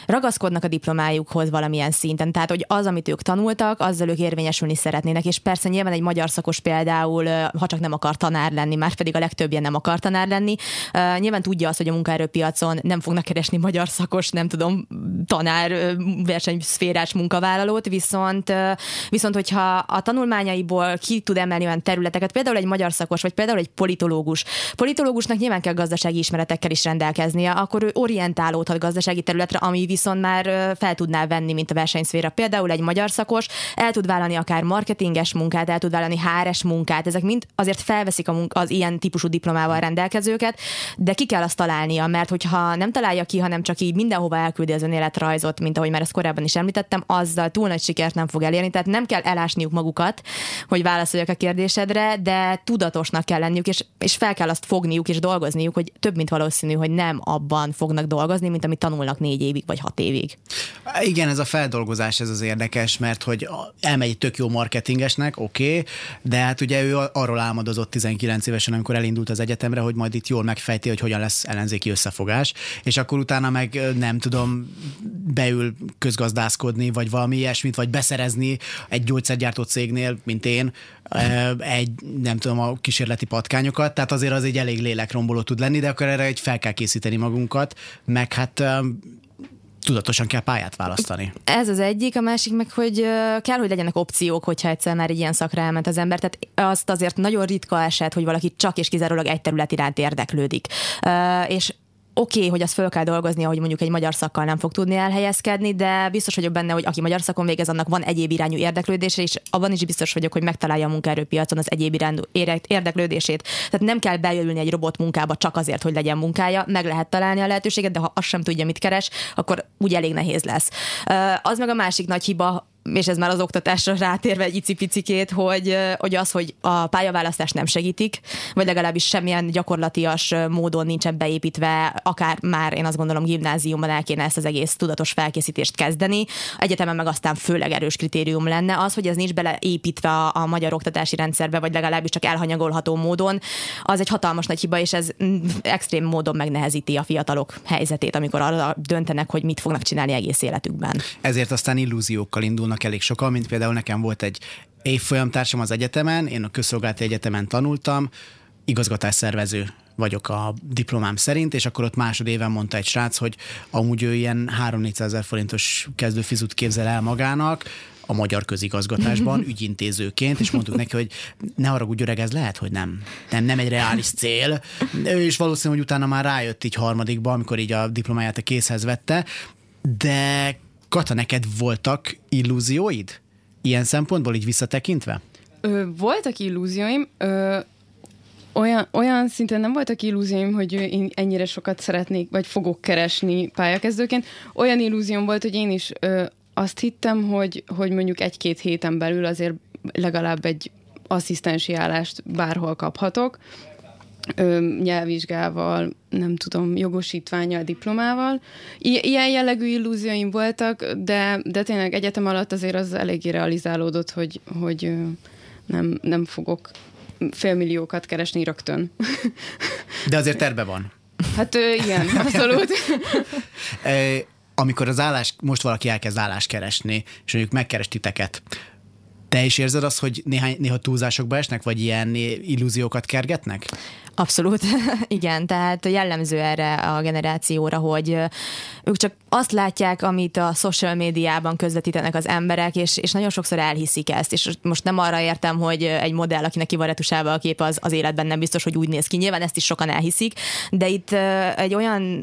ragaszkodnak a diplomájukhoz valamilyen szinten. Tehát, hogy az, amit ők tanultak, azzal ők érvényesülni szeretnének, és persze nyilván egy magyar szakos például, ha csak nem akar tanár lenni, már pedig a legtöbbien nem akar tanár lenni. Uh, nyilván tudja azt, hogy a munkaerőpiacon nem fognak keresni magyar szakos, nem tudom, tanár, versenyszférás munkavállalót, viszont, uh, viszont hogyha a tanulmányaiból ki tud emelni olyan területeket, például egy magyar szakos, vagy például egy politológus. Politológusnak nyilván kell gazdasági ismeretekkel is rendelkeznie, akkor ő orientálódhat gazdasági területre, ami viszont már fel tudná venni, mint a versenyszféra. Például egy magyar szakos el tud vállalni akár marketinges munkát, el tud vállalni há er es munkát, ezek mind azért felveszik a munka, az ilyen típusú diplomával rendelkezőket, de ki kell azt találnia, mert hogyha nem találja ki, hanem csak így mindenhova elküldi az önéletrajzot, mint ahogy már ezt korábban is említettem, azzal túl nagy sikert nem fog elérni, tehát nem kell elásniuk magukat, hogy válaszoljak a kérdésedre, de tudatosnak kell lenniük, és, és fel kell azt fogniuk és dolgozniuk, hogy több mint valószínű, hogy nem abban fognak dolgozni, mint amit tanulnak négy évig vagy hat évig. Igen, ez a feldolgozás, ez az érdekes, mert hogy elmegy tök jó marketingesnek, oké, okay, de hát ugye ő a arról álmodozott tizenkilenc évesen, amikor elindult az egyetemre, hogy majd itt jól megfejti, hogy hogyan lesz ellenzéki összefogás, és akkor utána meg nem tudom, beül közgazdászkodni, vagy valami ilyesmit, vagy beszerezni egy gyógyszergyártó cégnél, mint én, egy, nem tudom, a kísérleti patkányokat, tehát azért az egy elég lélekromboló tud lenni, de akkor erre egy fel kell készíteni magunkat, meg hát tudatosan kell pályát választani. Ez az egyik, a másik meg, hogy kell, hogy legyenek opciók, hogyha egyszer már egy ilyen szakra elment az ember, tehát azt azért nagyon ritka eset, hogy valaki csak és kizárólag egy terület iránt érdeklődik. És oké, okay, hogy azt föl kell dolgoznia, hogy mondjuk egy magyar szakkal nem fog tudni elhelyezkedni, de biztos vagyok benne, hogy aki magyar szakon végez, annak van egyéb irányú érdeklődése, és abban is biztos vagyok, hogy megtalálja a munkaerőpiacon az egyéb irányú érdeklődését. Tehát nem kell bejönni egy robot munkába csak azért, hogy legyen munkája, meg lehet találni a lehetőséget, de ha azt sem tudja, mit keres, akkor úgy elég nehéz lesz. Az meg a másik nagy hiba, és ez már az oktatásra rátérve egy icipicikét, hogy, hogy az, hogy a pályaválasztást nem segítik, vagy legalábbis semmilyen gyakorlatias módon nincsen beépítve, akár már én azt gondolom gimnáziumban el kéne ezt az egész tudatos felkészítést kezdeni. Egyetemen meg aztán főleg erős kritérium lenne az, hogy ez nincs beleépítve a, a magyar oktatási rendszerbe, vagy legalábbis csak elhanyagolható módon. Az egy hatalmas nagy hiba, és ez extrém módon megnehezíti a fiatalok helyzetét, amikor arra döntenek, hogy mit fognak csinálni egész életükben. Ezért aztán illúziókkal indul elég sokan, mint például nekem volt egy évfolyamtársam az egyetemen, én a Közszolgálati Egyetemen tanultam, igazgatásszervező vagyok a diplomám szerint, és akkor ott másodéven mondta egy srác, hogy amúgy ő ilyen három-négyszázezer forintos kezdőfizut képzel el magának a magyar közigazgatásban, ügyintézőként, és mondtuk neki, hogy ne haragudj öreg, ez lehet, hogy nem, nem, nem egy reális cél, és valószínűleg, hogy utána már rájött így harmadikba, amikor így a diplomáját a kézhez vette, de Kata, neked voltak illúzióid? Ilyen szempontból így visszatekintve? Ö, voltak illúzióim. Ö, Olyan, olyan szinten nem voltak illúzióim, hogy én ennyire sokat szeretnék, vagy fogok keresni pályakezdőként. Olyan illúzióm volt, hogy én is ö, azt hittem, hogy, hogy mondjuk egy-két héten belül azért legalább egy asszisztensi állást bárhol kaphatok, ö, nyelvvizsgával, nem tudom, jogosítvánnyal, diplomával. I- ilyen jellegű illúzióim voltak, de, de tényleg egyetem alatt azért az eléggé realizálódott, hogy, hogy ö, nem, nem fogok félmilliókat keresni rögtön. De azért terve van. Hát igen, abszolút. Amikor az állás, most valaki elkezd állást keresni, és mondjuk megkeres titeket, te is érzed azt, hogy néhány, néha túlzásokba esnek, vagy ilyen illúziókat kergetnek? Abszolút, igen, tehát jellemző erre a generációra, hogy ők csak azt látják, amit a social médiában közvetítenek az emberek, és, és nagyon sokszor elhiszik ezt, és most nem arra értem, hogy egy modell, akinek ki van retusálva a kép, az, az életben nem biztos, hogy úgy néz ki. Nyilván ezt is sokan elhiszik, de itt egy olyan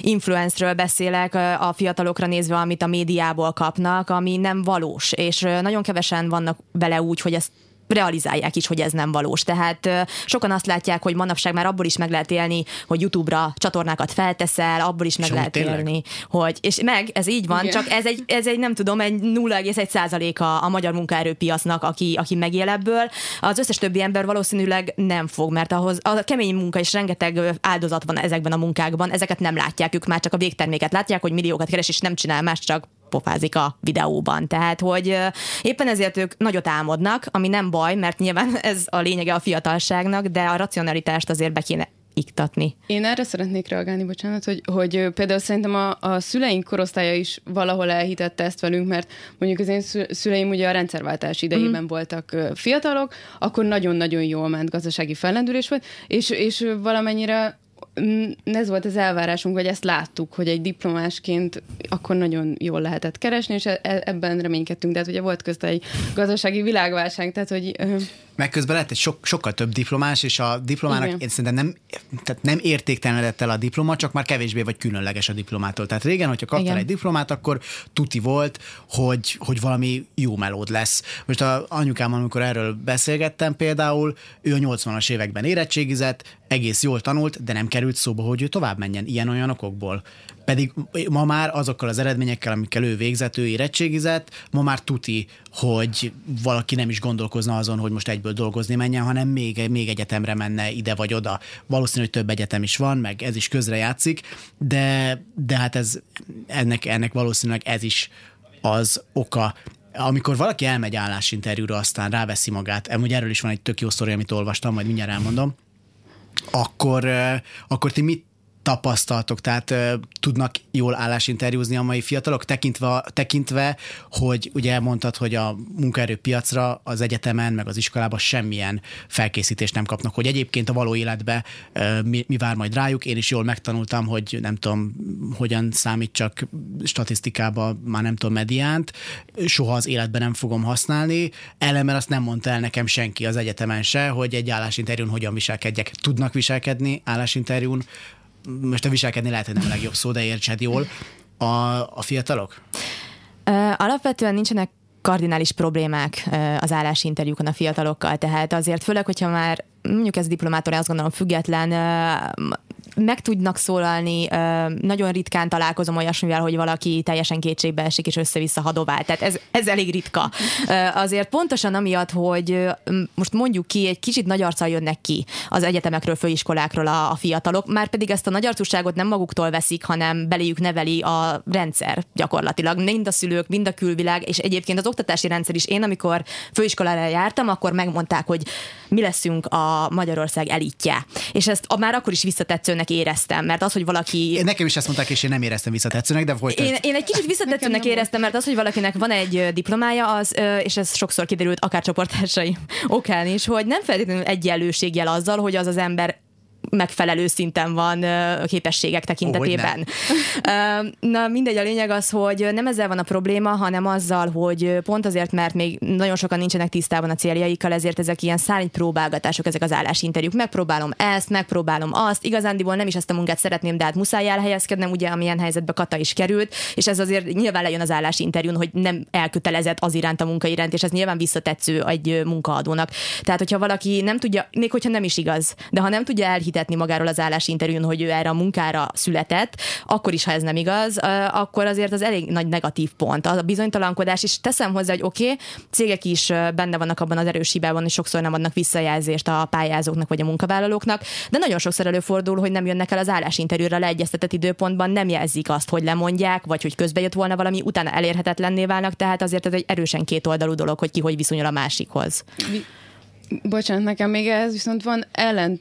influenceről beszélek a fiatalokra nézve, amit a médiából kapnak, ami nem valós, és nagyon kevesen vannak vele úgy, hogy ezt realizálják is, hogy ez nem valós. Tehát sokan azt látják, hogy manapság már abból is meg lehet élni, hogy YouTube-ra csatornákat felteszel, abból is meg so, lehet tényleg? élni. Hogy, és meg, ez így van, igen. Csak ez egy, ez egy, nem tudom, egy nulla egész egy százaléka a magyar munkaerőpiacnak, aki, aki megél ebből. Az összes többi ember valószínűleg nem fog, mert ahhoz a kemény munka és rengeteg áldozat van ezekben a munkákban, ezeket nem látják, ők már csak a végterméket látják, hogy milliókat keres, és nem csinál más, csak pofázik a videóban. Tehát, hogy éppen ezért ők nagyot álmodnak, ami nem baj, mert nyilván ez a lényege a fiatalságnak, de a racionalitást azért be kéne iktatni. Én erre szeretnék reagálni, bocsánat, hogy, hogy például szerintem a, a szüleink korosztálya is valahol elhitette ezt velünk, mert mondjuk az én szüleim ugye a rendszerváltás idejében mm. voltak fiatalok, akkor nagyon-nagyon jól ment, gazdasági fellendülés volt, és, és valamennyire ez volt az elvárásunk, vagy ezt láttuk, hogy egy diplomásként akkor nagyon jól lehetett keresni, és ebben reménykedtünk, de hát ugye volt közte egy gazdasági világválság, tehát hogy... Meg közben lett egy so- sokkal több diplomás, és a diplomának igen. Én szerintem nem, tehát nem értéktelenedett el a diploma, csak már kevésbé vagy különleges a diplomától. Tehát régen, hogyha kaptál igen. egy diplomát, akkor tuti volt, hogy, hogy valami jó melód lesz. Most a anyukámmal, amikor erről beszélgettem például, ő a nyolcvanas években érettségizett, egész jól tanult, de nem került szóba, hogy ő tovább menjen ilyen-olyan okokból. Pedig ma már azokkal az eredményekkel, amikkel ő végzett, ő érettségizett, ma már tuti, hogy valaki nem is gondolkozna azon, hogy most egyből dolgozni menjen, hanem még, még egyetemre menne ide vagy oda. Valószínű, hogy több egyetem is van, meg ez is közrejátszik, de, de hát ez, ennek, ennek valószínűleg ez is az oka. Amikor valaki elmegy állásinterjúra, aztán ráveszi magát, amúgy erről is van egy tök jó sztori, amit olvastam, majd mindjárt elmondom, akkor, akkor ti mit tapasztaltok, tehát uh, tudnak jól állásinterjúzni a mai fiatalok, tekintve, tekintve, hogy ugye mondtad, hogy a munkaerőpiacra az egyetemen, meg az iskolában semmilyen felkészítést nem kapnak, hogy egyébként a való életbe uh, mi, mi vár majd rájuk. Én is jól megtanultam, hogy nem tudom, hogyan számítsak statisztikába, már nem tudom, mediánt, soha az életben nem fogom használni, ellenben azt nem mondta el nekem senki az egyetemen se, hogy egy állásinterjún hogyan viselkedjek. Tudnak viselkedni állásinterjún? Most a viselkedni lehet, hogy nem a legjobb szó, de értsed jól. A, a fiatalok? Alapvetően nincsenek kardinális problémák az állásinterjúkon a fiatalokkal, tehát azért főleg, hogyha már mondjuk ez diplomától, azt gondolom független, meg tudnak szólalni, nagyon ritkán találkozom olyasmivel, hogy valaki teljesen kétségbe esik, és össze-vissza hadovál. Tehát ez, ez elég ritka. Azért pontosan amiatt, hogy most mondjuk ki, egy kicsit nagy arccal jönnek ki az egyetemekről, főiskolákról a, a fiatalok, már pedig ezt a nagy arcúságot nem maguktól veszik, hanem beléjük neveli a rendszer gyakorlatilag. Mind a szülők, mind a külvilág, és egyébként az oktatási rendszer is. Én, amikor főiskolára jártam, akkor megmondták, hogy mi leszünk a Magyarország elitje. És ezt már akkor is visszatetszőnek éreztem, mert az, hogy valaki... Nekem is ezt mondták, és én nem éreztem visszatetszőnek, de folytasd. Én, én egy kicsit visszatetszőnek éreztem, mert az, hogy valakinek van egy diplomája, az, és ez sokszor kiderült akár csoporttársai okán is, hogy nem feltétlenül egyenlőségjel azzal, hogy az az ember megfelelő szinten van képességek tekintetében. Oh, Na mindegy, a lényeg az, hogy nem ezzel van a probléma, hanem azzal, hogy pont azért, mert még nagyon sokan nincsenek tisztában a céljaikkal, ezért ezek ilyen szállít próbálgatások, ezek az állásinterjúk. Megpróbálom ezt, megpróbálom azt, igazándiból nem is ezt a munkát szeretném, de hát muszáj elhelyezkednem, ugye, amilyen helyzetbe Kata is került, és ez azért nyilván lejön az állásinterjún, hogy nem elkötelezett az iránt a munka iránt, és ez nyilván visszatetsző egy munkaadónak. Tehát, hogyha valaki nem tudja, még hogyha nem is igaz, de ha nem tudja elhitetni magáról az állásinterjún, hogy ő erre a munkára született, akkor is, ha ez nem igaz, akkor azért az elég nagy negatív pont. A bizonytalankodás is, teszem hozzá, hogy oké, okay, cégek is benne vannak abban az erős hibában, hogy sokszor nem adnak visszajelzést a pályázóknak vagy a munkavállalóknak, de nagyon sokszor előfordul, hogy nem jönnek el az állásinterjúra leegyeztetett időpontban, nem jelzik azt, hogy lemondják, vagy hogy közbe jött volna valami, utána elérhetetlenné válnak, tehát azért ez egy erősen kétoldalú dolog, hogy ki hogy viszonyul a másikhoz. Bocsánat, nekem még ehhez viszont van ellen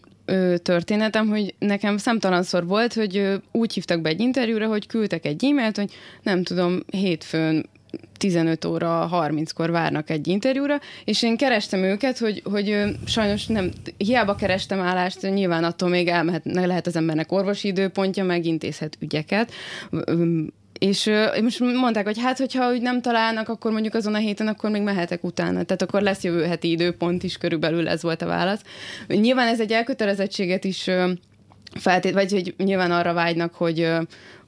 történetem, hogy nekem számtalanszor volt, hogy úgy hívtak be egy interjúra, hogy küldtek egy e-mailt, hogy nem tudom, hétfőn tizenöt óra harminckor várnak egy interjúra, és én kerestem őket, hogy, hogy sajnos nem, hiába kerestem állást, nyilván attól még elmehet, lehet az embernek orvosi időpontja, meg intézhet ügyeket, és most mondták, hogy hát, hogyha úgy nem találnak, akkor mondjuk azon a héten, akkor még mehetek utána. Tehát akkor lesz jövő heti időpont is, körülbelül ez volt a válasz. Nyilván ez egy elkötelezettséget is feltét, vagy hogy nyilván arra vágynak, hogy,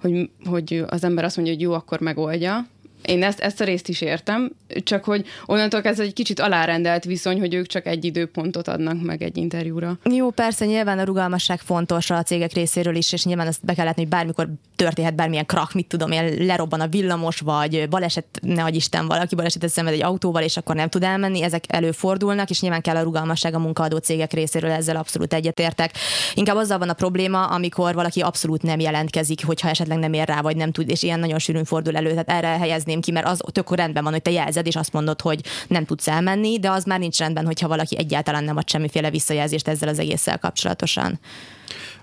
hogy, hogy az ember azt mondja, hogy jó, akkor megoldja. Én ezt, ezt a részt is értem, csak hogy onnantól ez egy kicsit alárendelt viszony, hogy ők csak egy időpontot adnak meg egy interjúra. Jó, persze, nyilván a rugalmasság fontos a cégek részéről is, és nyilván ezt be kell látni, hogy bármikor történhet bármilyen krak, mit tudom én, lerobban a villamos, vagy baleset, ne adj Isten, valaki balesetet szenved egy autóval, és akkor nem tud elmenni, ezek előfordulnak, és nyilván kell a rugalmasság a munkaadó cégek részéről, ezzel abszolút egyetértek. Inkább azzal van a probléma, amikor valaki abszolút nem jelentkezik, hogyha esetleg nem ér rá, vagy nem tud, és ilyen nagyon sűrűn fordul elő, tehát erre helyezni ki, mert az tök rendben van, hogy te jelzed, és azt mondod, hogy nem tudsz elmenni, de az már nincs rendben, hogyha valaki egyáltalán nem ad semmiféle visszajelzést ezzel az egésszel kapcsolatosan.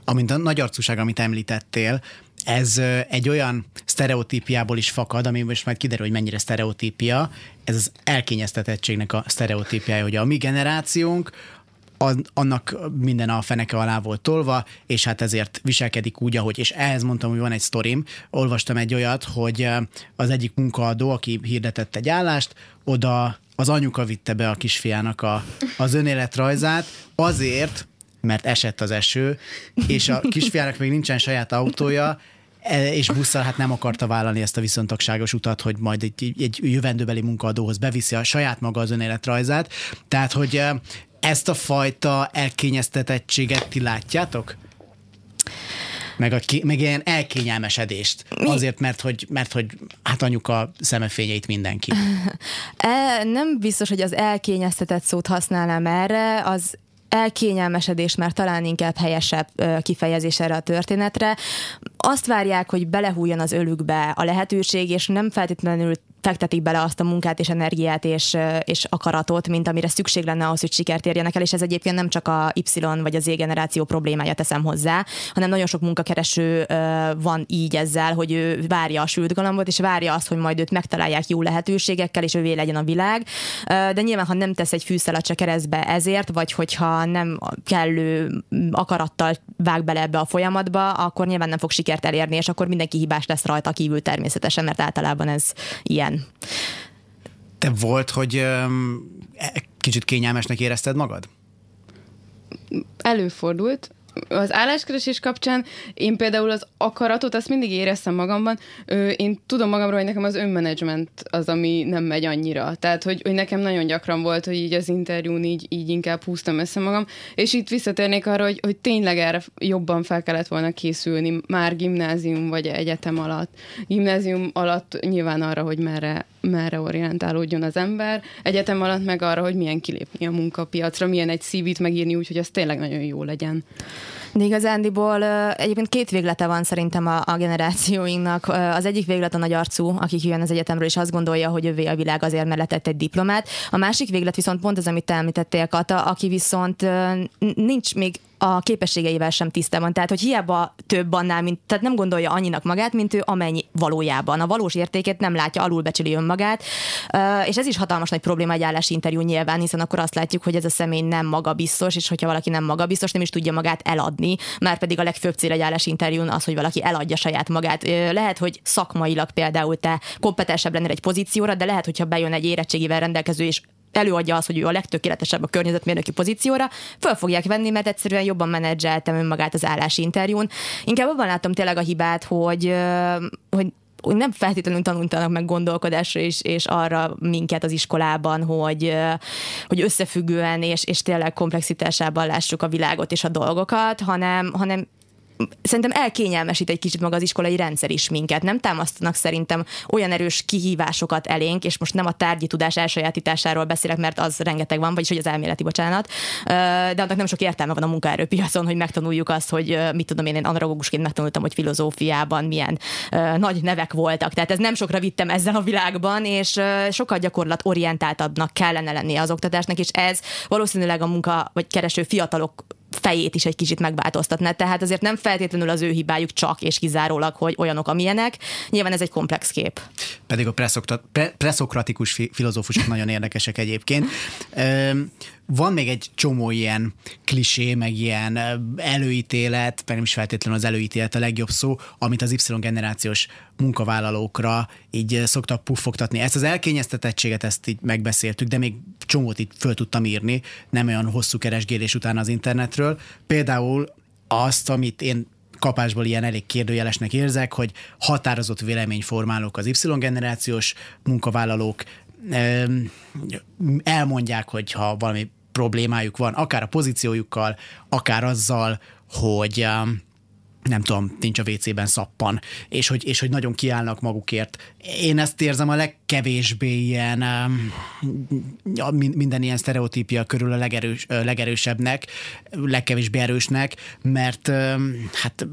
Amint a nagy arcúság, amit említettél, ez egy olyan sztereotípiából is fakad, ami most majd kiderül, hogy mennyire sztereotípia, ez az elkényeztetettségnek a sztereotípiája, hogy a mi generációnk, annak minden a feneke alá volt tolva, és hát ezért viselkedik úgy, ahogy, és ehhez mondtam, hogy van egy sztorim, olvastam egy olyat, hogy az egyik munkaadó, aki hirdetett egy állást, oda az anyuka vitte be a kisfiának a, az önéletrajzát, azért, mert esett az eső, és a kisfiának még nincsen saját autója, és busszal hát nem akarta vállalni ezt a viszontagságos utat, hogy majd egy, egy jövendőbeli munkaadóhoz beviszi a saját maga az önéletrajzát. Tehát, hogy ezt a fajta elkényeztetettséget ti látjátok? Meg, a ki, meg ilyen elkényelmesedést. Mi? Azért, mert hogy, mert hogy hát anyuka szemefényeit mindenki. E, nem biztos, hogy az elkényeztetett szót használnám erre, az elkényelmesedés már talán inkább helyesebb kifejezés erre a történetre. Azt várják, hogy belehújjon az ölükbe a lehetőség, és nem feltétlenül fektetik bele azt a munkát és energiát és, és akaratot, mint amire szükség lenne ahhoz, hogy sikert érjenek el, és ez egyébként nem csak a Y vagy az Z generáció problémája, teszem hozzá, hanem nagyon sok munkakereső van így ezzel, hogy ő várja a sült galambot, és várja azt, hogy majd őt megtalálják jó lehetőségekkel, és ővé legyen a világ. De nyilván, ha nem tesz egy fűszelet se keresztbe ezért, vagy hogyha nem kellő akarattal vág bele ebbe a folyamatba, akkor nyilván nem fog sikert elérni, és akkor mindenki hibás lesz rajta kívül természetesen, mert általában ez ilyen. Te volt, hogy kicsit kényelmesnek érezted magad? Előfordult. Az álláskeresés kapcsán én például az akaratot, azt mindig éreztem magamban. Én tudom magamról, hogy nekem az önmenedzsment az, ami nem megy annyira. Tehát, hogy, hogy nekem nagyon gyakran volt, hogy így az interjún így, így inkább húztam össze magam. És itt visszatérnék arra, hogy, hogy tényleg erre jobban fel kellett volna készülni már gimnázium vagy egyetem alatt. Gimnázium alatt nyilván arra, hogy merre, merre orientálódjon az ember. Egyetem alatt meg arra, hogy milyen kilépni a munkapiacra, milyen egy szívét megírni úgy, hogy az tényleg nagyon jó legyen. De igazándiból egyébként két véglete van szerintem a, a generációinknak. Az egyik véglet a nagy arcú, aki kijön az egyetemről, és azt gondolja, hogy övé a világ azért, mert letett egy diplomát. A másik véglet viszont pont az, amit te említettél, Kata, aki viszont nincs még a képességeivel sem tisztában. Tehát, hogy hiába több annál, mint, tehát nem gondolja annyinak magát, mint ő, amennyi valójában. A valós értékét nem látja, alulbecsüli önmagát, és ez is hatalmas nagy probléma egy állásinterjú nyilván, hiszen akkor azt látjuk, hogy ez a személy nem magabiztos, és hogyha valaki nem magabiztos, nem is tudja magát eladni, már pedig a legfőbb cél egy állásinterjún az, hogy valaki eladja saját magát. Lehet, hogy szakmailag például te kompetensebb lennél egy pozícióra, de lehet, hogyha bejön egy érettségivel rendelkező és előadja azt, hogy ő a legtökéletesebb a környezetmérnöki pozícióra, föl fogják venni, mert egyszerűen jobban menedzseltem önmagát az állásinterjún. Inkább abban látom tényleg a hibát, hogy, hogy úgy nem feltétlenül tanultanak meg gondolkodásra is, és arra minket az iskolában, hogy, hogy összefüggően és, és tényleg komplexitásában lássuk a világot és a dolgokat, hanem, hanem szerintem elkényelmesít egy kicsit maga az iskolai rendszer is minket. Nem támasztanak szerintem olyan erős kihívásokat elénk, és most nem a tárgyi tudás elsajátításáról beszélek, mert az rengeteg van, vagyis hogy az elméleti, bocsánat, de annak nem sok értelme van a munkaerőpiacon, hogy megtanuljuk azt, hogy mit tudom én, én andragógusként megtanultam, hogy filozófiában milyen nagy nevek voltak. Tehát ez nem sokra vittem ezzel a világban, és sokkal gyakorlatorientáltabbnak kellene lennie az oktatásnak, és ez valószínűleg a munka vagy kereső fiatalok fejét is egy kicsit megváltoztatná. Tehát azért nem feltétlenül az ő hibájuk csak és kizárólag, hogy olyanok, amilyenek. Nyilván ez egy komplex kép. Pedig a preszokta- pre- preszokratikus fi- filozófusok nagyon érdekesek egyébként. Van még egy csomó ilyen klisé, meg ilyen előítélet, meg nem is feltétlenül az előítélet a legjobb szó, amit az Y-generációs munkavállalókra így szoktak puffogtatni. Ezt az elkényeztetettséget, ezt így megbeszéltük, de még csomót így föl tudtam írni, nem olyan hosszú keresgélés után az internetről. Például azt, amit én kapásból ilyen elég kérdőjelesnek érzek, hogy határozott véleményformálók az Y-generációs munkavállalók, elmondják, hogy ha valami problémájuk van, akár a pozíciójukkal, akár azzal, hogy nem tudom, nincs a vé cében szappan, és hogy, és hogy nagyon kiállnak magukért. Én ezt érzem a legkevésbé ilyen, minden ilyen sztereotípia körül a legerős, legerősebbnek, legkevésbé erősnek, mert hát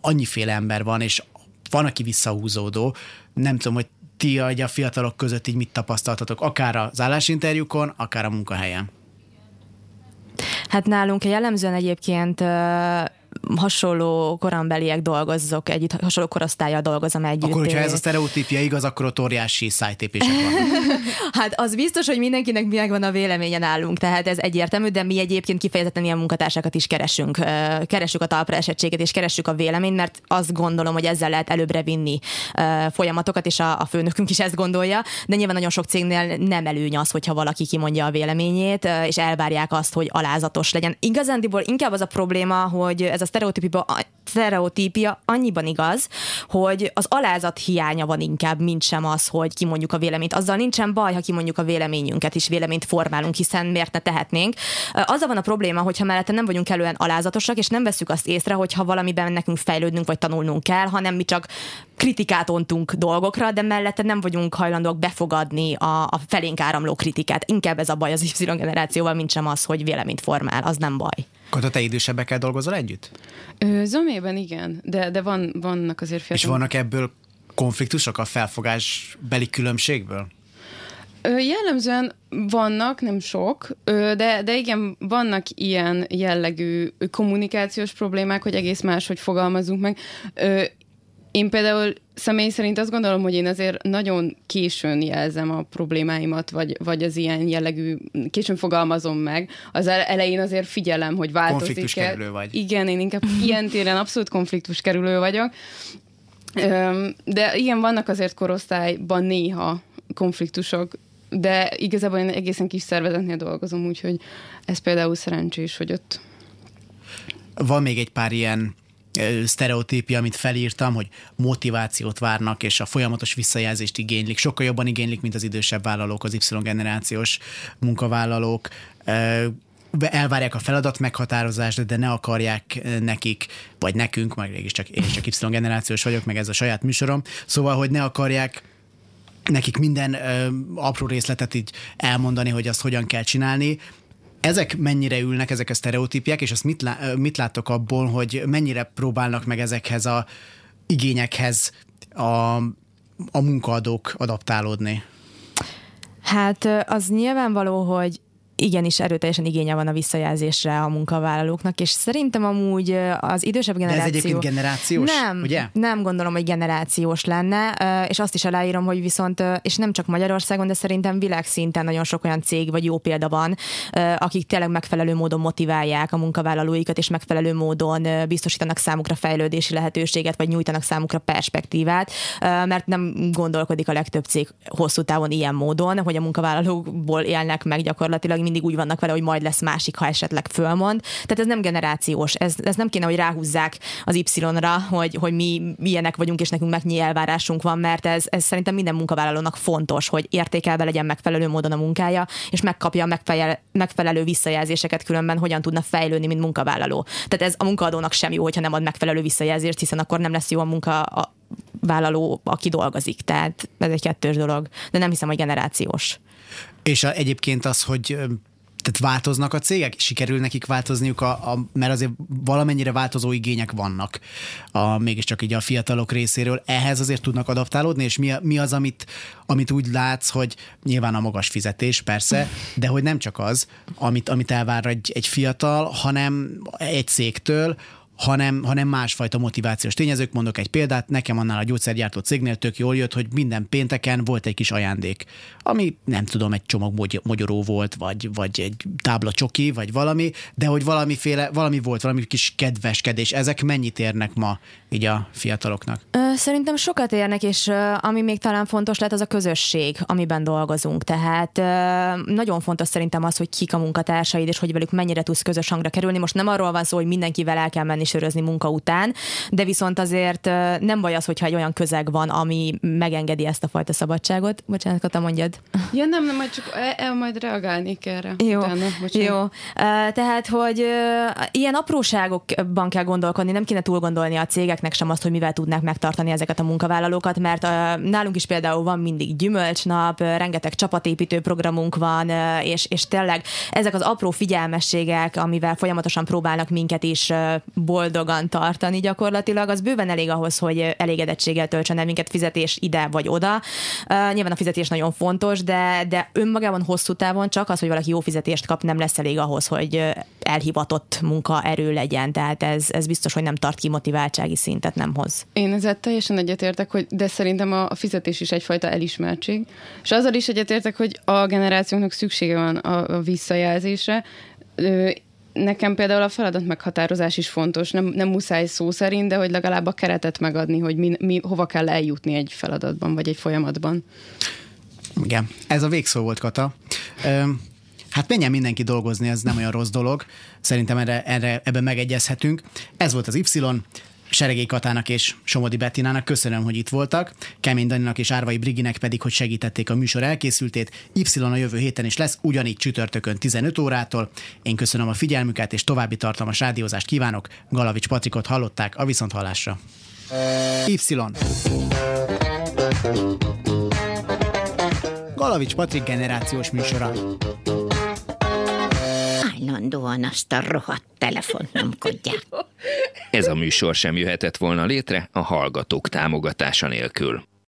annyiféle ember van, és van, aki visszahúzódó, nem tudom, hogy ti a fiatalok között így mit tapasztaltatok, akár az állásinterjúkon, akár a munkahelyen? Hát nálunk jellemzően egyébként hasonló korambeliek dolgozzok együtt, hasonló korosztállyal dolgozom együtt. Akkor, hogyha ez a sztereotípia igaz, akkor ott óriási szájtépések vannak. Hát az biztos, hogy mindenkinek megvan a véleménye nálunk, tehát ez egyértelmű, de mi egyébként kifejezetten ilyen munkatársakat is keresünk. Keressük a talpra esettséget, és keressük a véleményt, mert azt gondolom, hogy ezzel lehet előbbre vinni folyamatokat, és a főnökünk is ezt gondolja, de nyilván nagyon sok cégnél nem előny az, hogyha valaki kimondja a véleményét, és elvárják azt, hogy alázatos legyen. Igazándiból inkább az a probléma, hogy ez a sztereotípia, sztereotípia annyiban igaz, hogy az alázat hiánya van inkább, mint sem az, hogy kimondjuk a véleményt. Azzal nincsen baj, ha kimondjuk a véleményünket, és véleményt formálunk, hiszen miért ne tehetnénk. Azzal van a probléma, hogyha mellette nem vagyunk elően alázatosak, és nem veszük azt észre, hogyha valamiben nekünk fejlődnünk, vagy tanulnunk kell, hanem mi csak kritikát ontunk dolgokra, de mellette nem vagyunk hajlandók befogadni a, a felénk áramló kritikát. Inkább ez a baj az Y generációval, mint sem az, hogy véleményt formál, az nem baj. Kata, te idősebbekkel dolgozol együtt? Ö, zömében igen, de, de van, vannak azért fiatalok. És vannak ebből konfliktusok a felfogásbeli különbségből? Ö, jellemzően vannak, nem sok, ö, de, de igen, vannak ilyen jellegű kommunikációs problémák, hogy egész máshogy fogalmazunk meg. Ö, én például személy szerint azt gondolom, hogy én azért nagyon későn jelzem a problémáimat, vagy, vagy az ilyen jellegű, későn fogalmazom meg. Az elején azért figyelem, hogy változik. Konfliktuskerülő vagy. Igen, én inkább ilyen téren abszolút konfliktuskerülő vagyok. De igen, vannak azért korosztályban néha konfliktusok, de igazából én egészen kis szervezetnél dolgozom, úgyhogy ez például szerencsés, hogy ott. Van még egy pár ilyen sztereotípia, amit felírtam, hogy motivációt várnak, és a folyamatos visszajelzést igénylik. Sokkal jobban igénylik, mint az idősebb vállalók, az Y-generációs munkavállalók. Elvárják a feladat meghatározást, de ne akarják nekik, vagy nekünk, majd mégis csak, én csak Y-generációs vagyok, meg ez a saját műsorom, szóval, hogy ne akarják nekik minden ö, apró részletet így elmondani, hogy azt hogyan kell csinálni. Ezek mennyire ülnek, ezek a sztereotípiák, és azt mit, lá- mit láttok abból, hogy mennyire próbálnak meg ezekhez a igényekhez a, a munkaadók adaptálódni? Hát az nyilvánvaló, hogy igenis erőteljesen igénye van a visszajelzésre a munkavállalóknak, és szerintem amúgy az idősebb generáció... De ez egyébként generációs, nem, ugye? Nem gondolom, hogy generációs lenne, és azt is aláírom, hogy viszont, és nem csak Magyarországon, de szerintem világszinten nagyon sok olyan cég, vagy jó példa van, akik tényleg megfelelő módon motiválják a munkavállalóikat, és megfelelő módon biztosítanak számukra fejlődési lehetőséget, vagy nyújtanak számukra perspektívát, mert nem gondolkodik a legtöbb cég hosszú távon ilyen módon, hogy a munkavállalókból élnek meg gyakorlatilag, mindig úgy vannak vele, hogy majd lesz másik, ha esetleg fölmond. Tehát ez nem generációs, ez, ez nem kéne, hogy ráhúzzák az Y-ra, hogy, hogy mi ilyenek vagyunk, és nekünk megnyi elvárásunk van, mert ez, ez szerintem minden munkavállalónak fontos, hogy értékelve legyen megfelelő módon a munkája, és megkapja megfelel, megfelelő visszajelzéseket, különben hogyan tudna fejlődni, mint munkavállaló. Tehát ez a munkaadónak sem jó, hogyha nem ad megfelelő visszajelzést, hiszen akkor nem lesz jó a munkavállaló, aki dolgozik. Tehát ez egy kettős dolog, de nem hiszem, hogy generációs. És a, egyébként az, hogy tehát változnak a cégek? Sikerül nekik változniuk, a, a, mert azért valamennyire változó igények vannak a, mégiscsak így a fiatalok részéről. Ehhez azért tudnak adaptálódni, és mi, mi az, amit, amit úgy látsz, hogy nyilván a magas fizetés, persze, de hogy nem csak az, amit, amit elvár egy, egy fiatal, hanem egy cégtől, hanem, hanem másfajta motivációs tényezők. Mondok egy példát, nekem annál a gyógyszergyártó cégnél tök jól jött, hogy minden pénteken volt egy kis ajándék, ami nem tudom, egy csomag mogyoró volt, vagy, vagy egy tábla csoki, vagy valami, de hogy valamiféle, valami volt, valami kis kedveskedés. Ezek mennyit érnek ma így a fiataloknak? Szerintem sokat érnek, és ami még talán fontos lehet, az a közösség, amiben dolgozunk. Tehát nagyon fontos szerintem az, hogy kik a munkatársaid, és hogy velük mennyire tudsz közös hangra kerülni. Most nem arról van szó, hogy mindenkivel el kell menni sörözni munka után, de viszont azért nem baj az, hogyha egy olyan közeg van, ami megengedi ezt a fajta szabadságot. Bocsánat, Kata, mondjad. Ja, nem, nem, majd csak el, el majd reagálnék erre. Jó, utána, jó. Tehát, hogy ilyen apróságokban kell gondolkodni, nem kéne túl gondolni a cégeknek sem azt, hogy mivel tudnák megtartani ezeket a munkavállalókat, mert nálunk is például van mindig gyümölcsnap, rengeteg csapatépítő programunk van, és, és tényleg ezek az apró figyelmességek, amivel folyamatosan próbálnak minket is boldogan tartani gyakorlatilag, az bőven elég ahhoz, hogy elégedettséggel töltsön el minket fizetés ide vagy oda. Uh, nyilván a fizetés nagyon fontos, de, de önmagában hosszú távon csak az, hogy valaki jó fizetést kap, nem lesz elég ahhoz, hogy elhivatott munkaerő legyen. Tehát ez, ez biztos, hogy nem tart ki motiváltsági szintet, nem hoz. Én ezzel teljesen egyetértek, hogy de szerintem a fizetés is egyfajta elismertség. És azzal is egyetértek, hogy a generációknak szüksége van a, a visszajelzésre. Nekem például a feladat meghatározás is fontos, nem, nem muszáj szó szerint, de hogy legalább a keretet megadni, hogy mi, mi hova kell eljutni egy feladatban, vagy egy folyamatban. Igen, ez a végszó volt, Kata. Öm, hát menjen mindenki dolgozni, ez nem olyan rossz dolog. Szerintem erre, erre, ebben megegyezhetünk. Ez volt az Y. Seregély Katának és Somodi Bettinának köszönöm, hogy itt voltak, Kemény Daninak és Árvai Briginek pedig, hogy segítették a műsor elkészültét. Y a jövő héten is lesz, ugyanígy csütörtökön tizenöt órától. Én köszönöm a figyelmüket, és további tartalmas rádiózást kívánok. Galavics Patrikot hallották, a viszonthallásra. Y. Galavics Patrik generációs műsora. Állandóan azt a rohadt telefont nyomkodják. Ez a műsor sem jöhetett volna létre a hallgatók támogatása nélkül.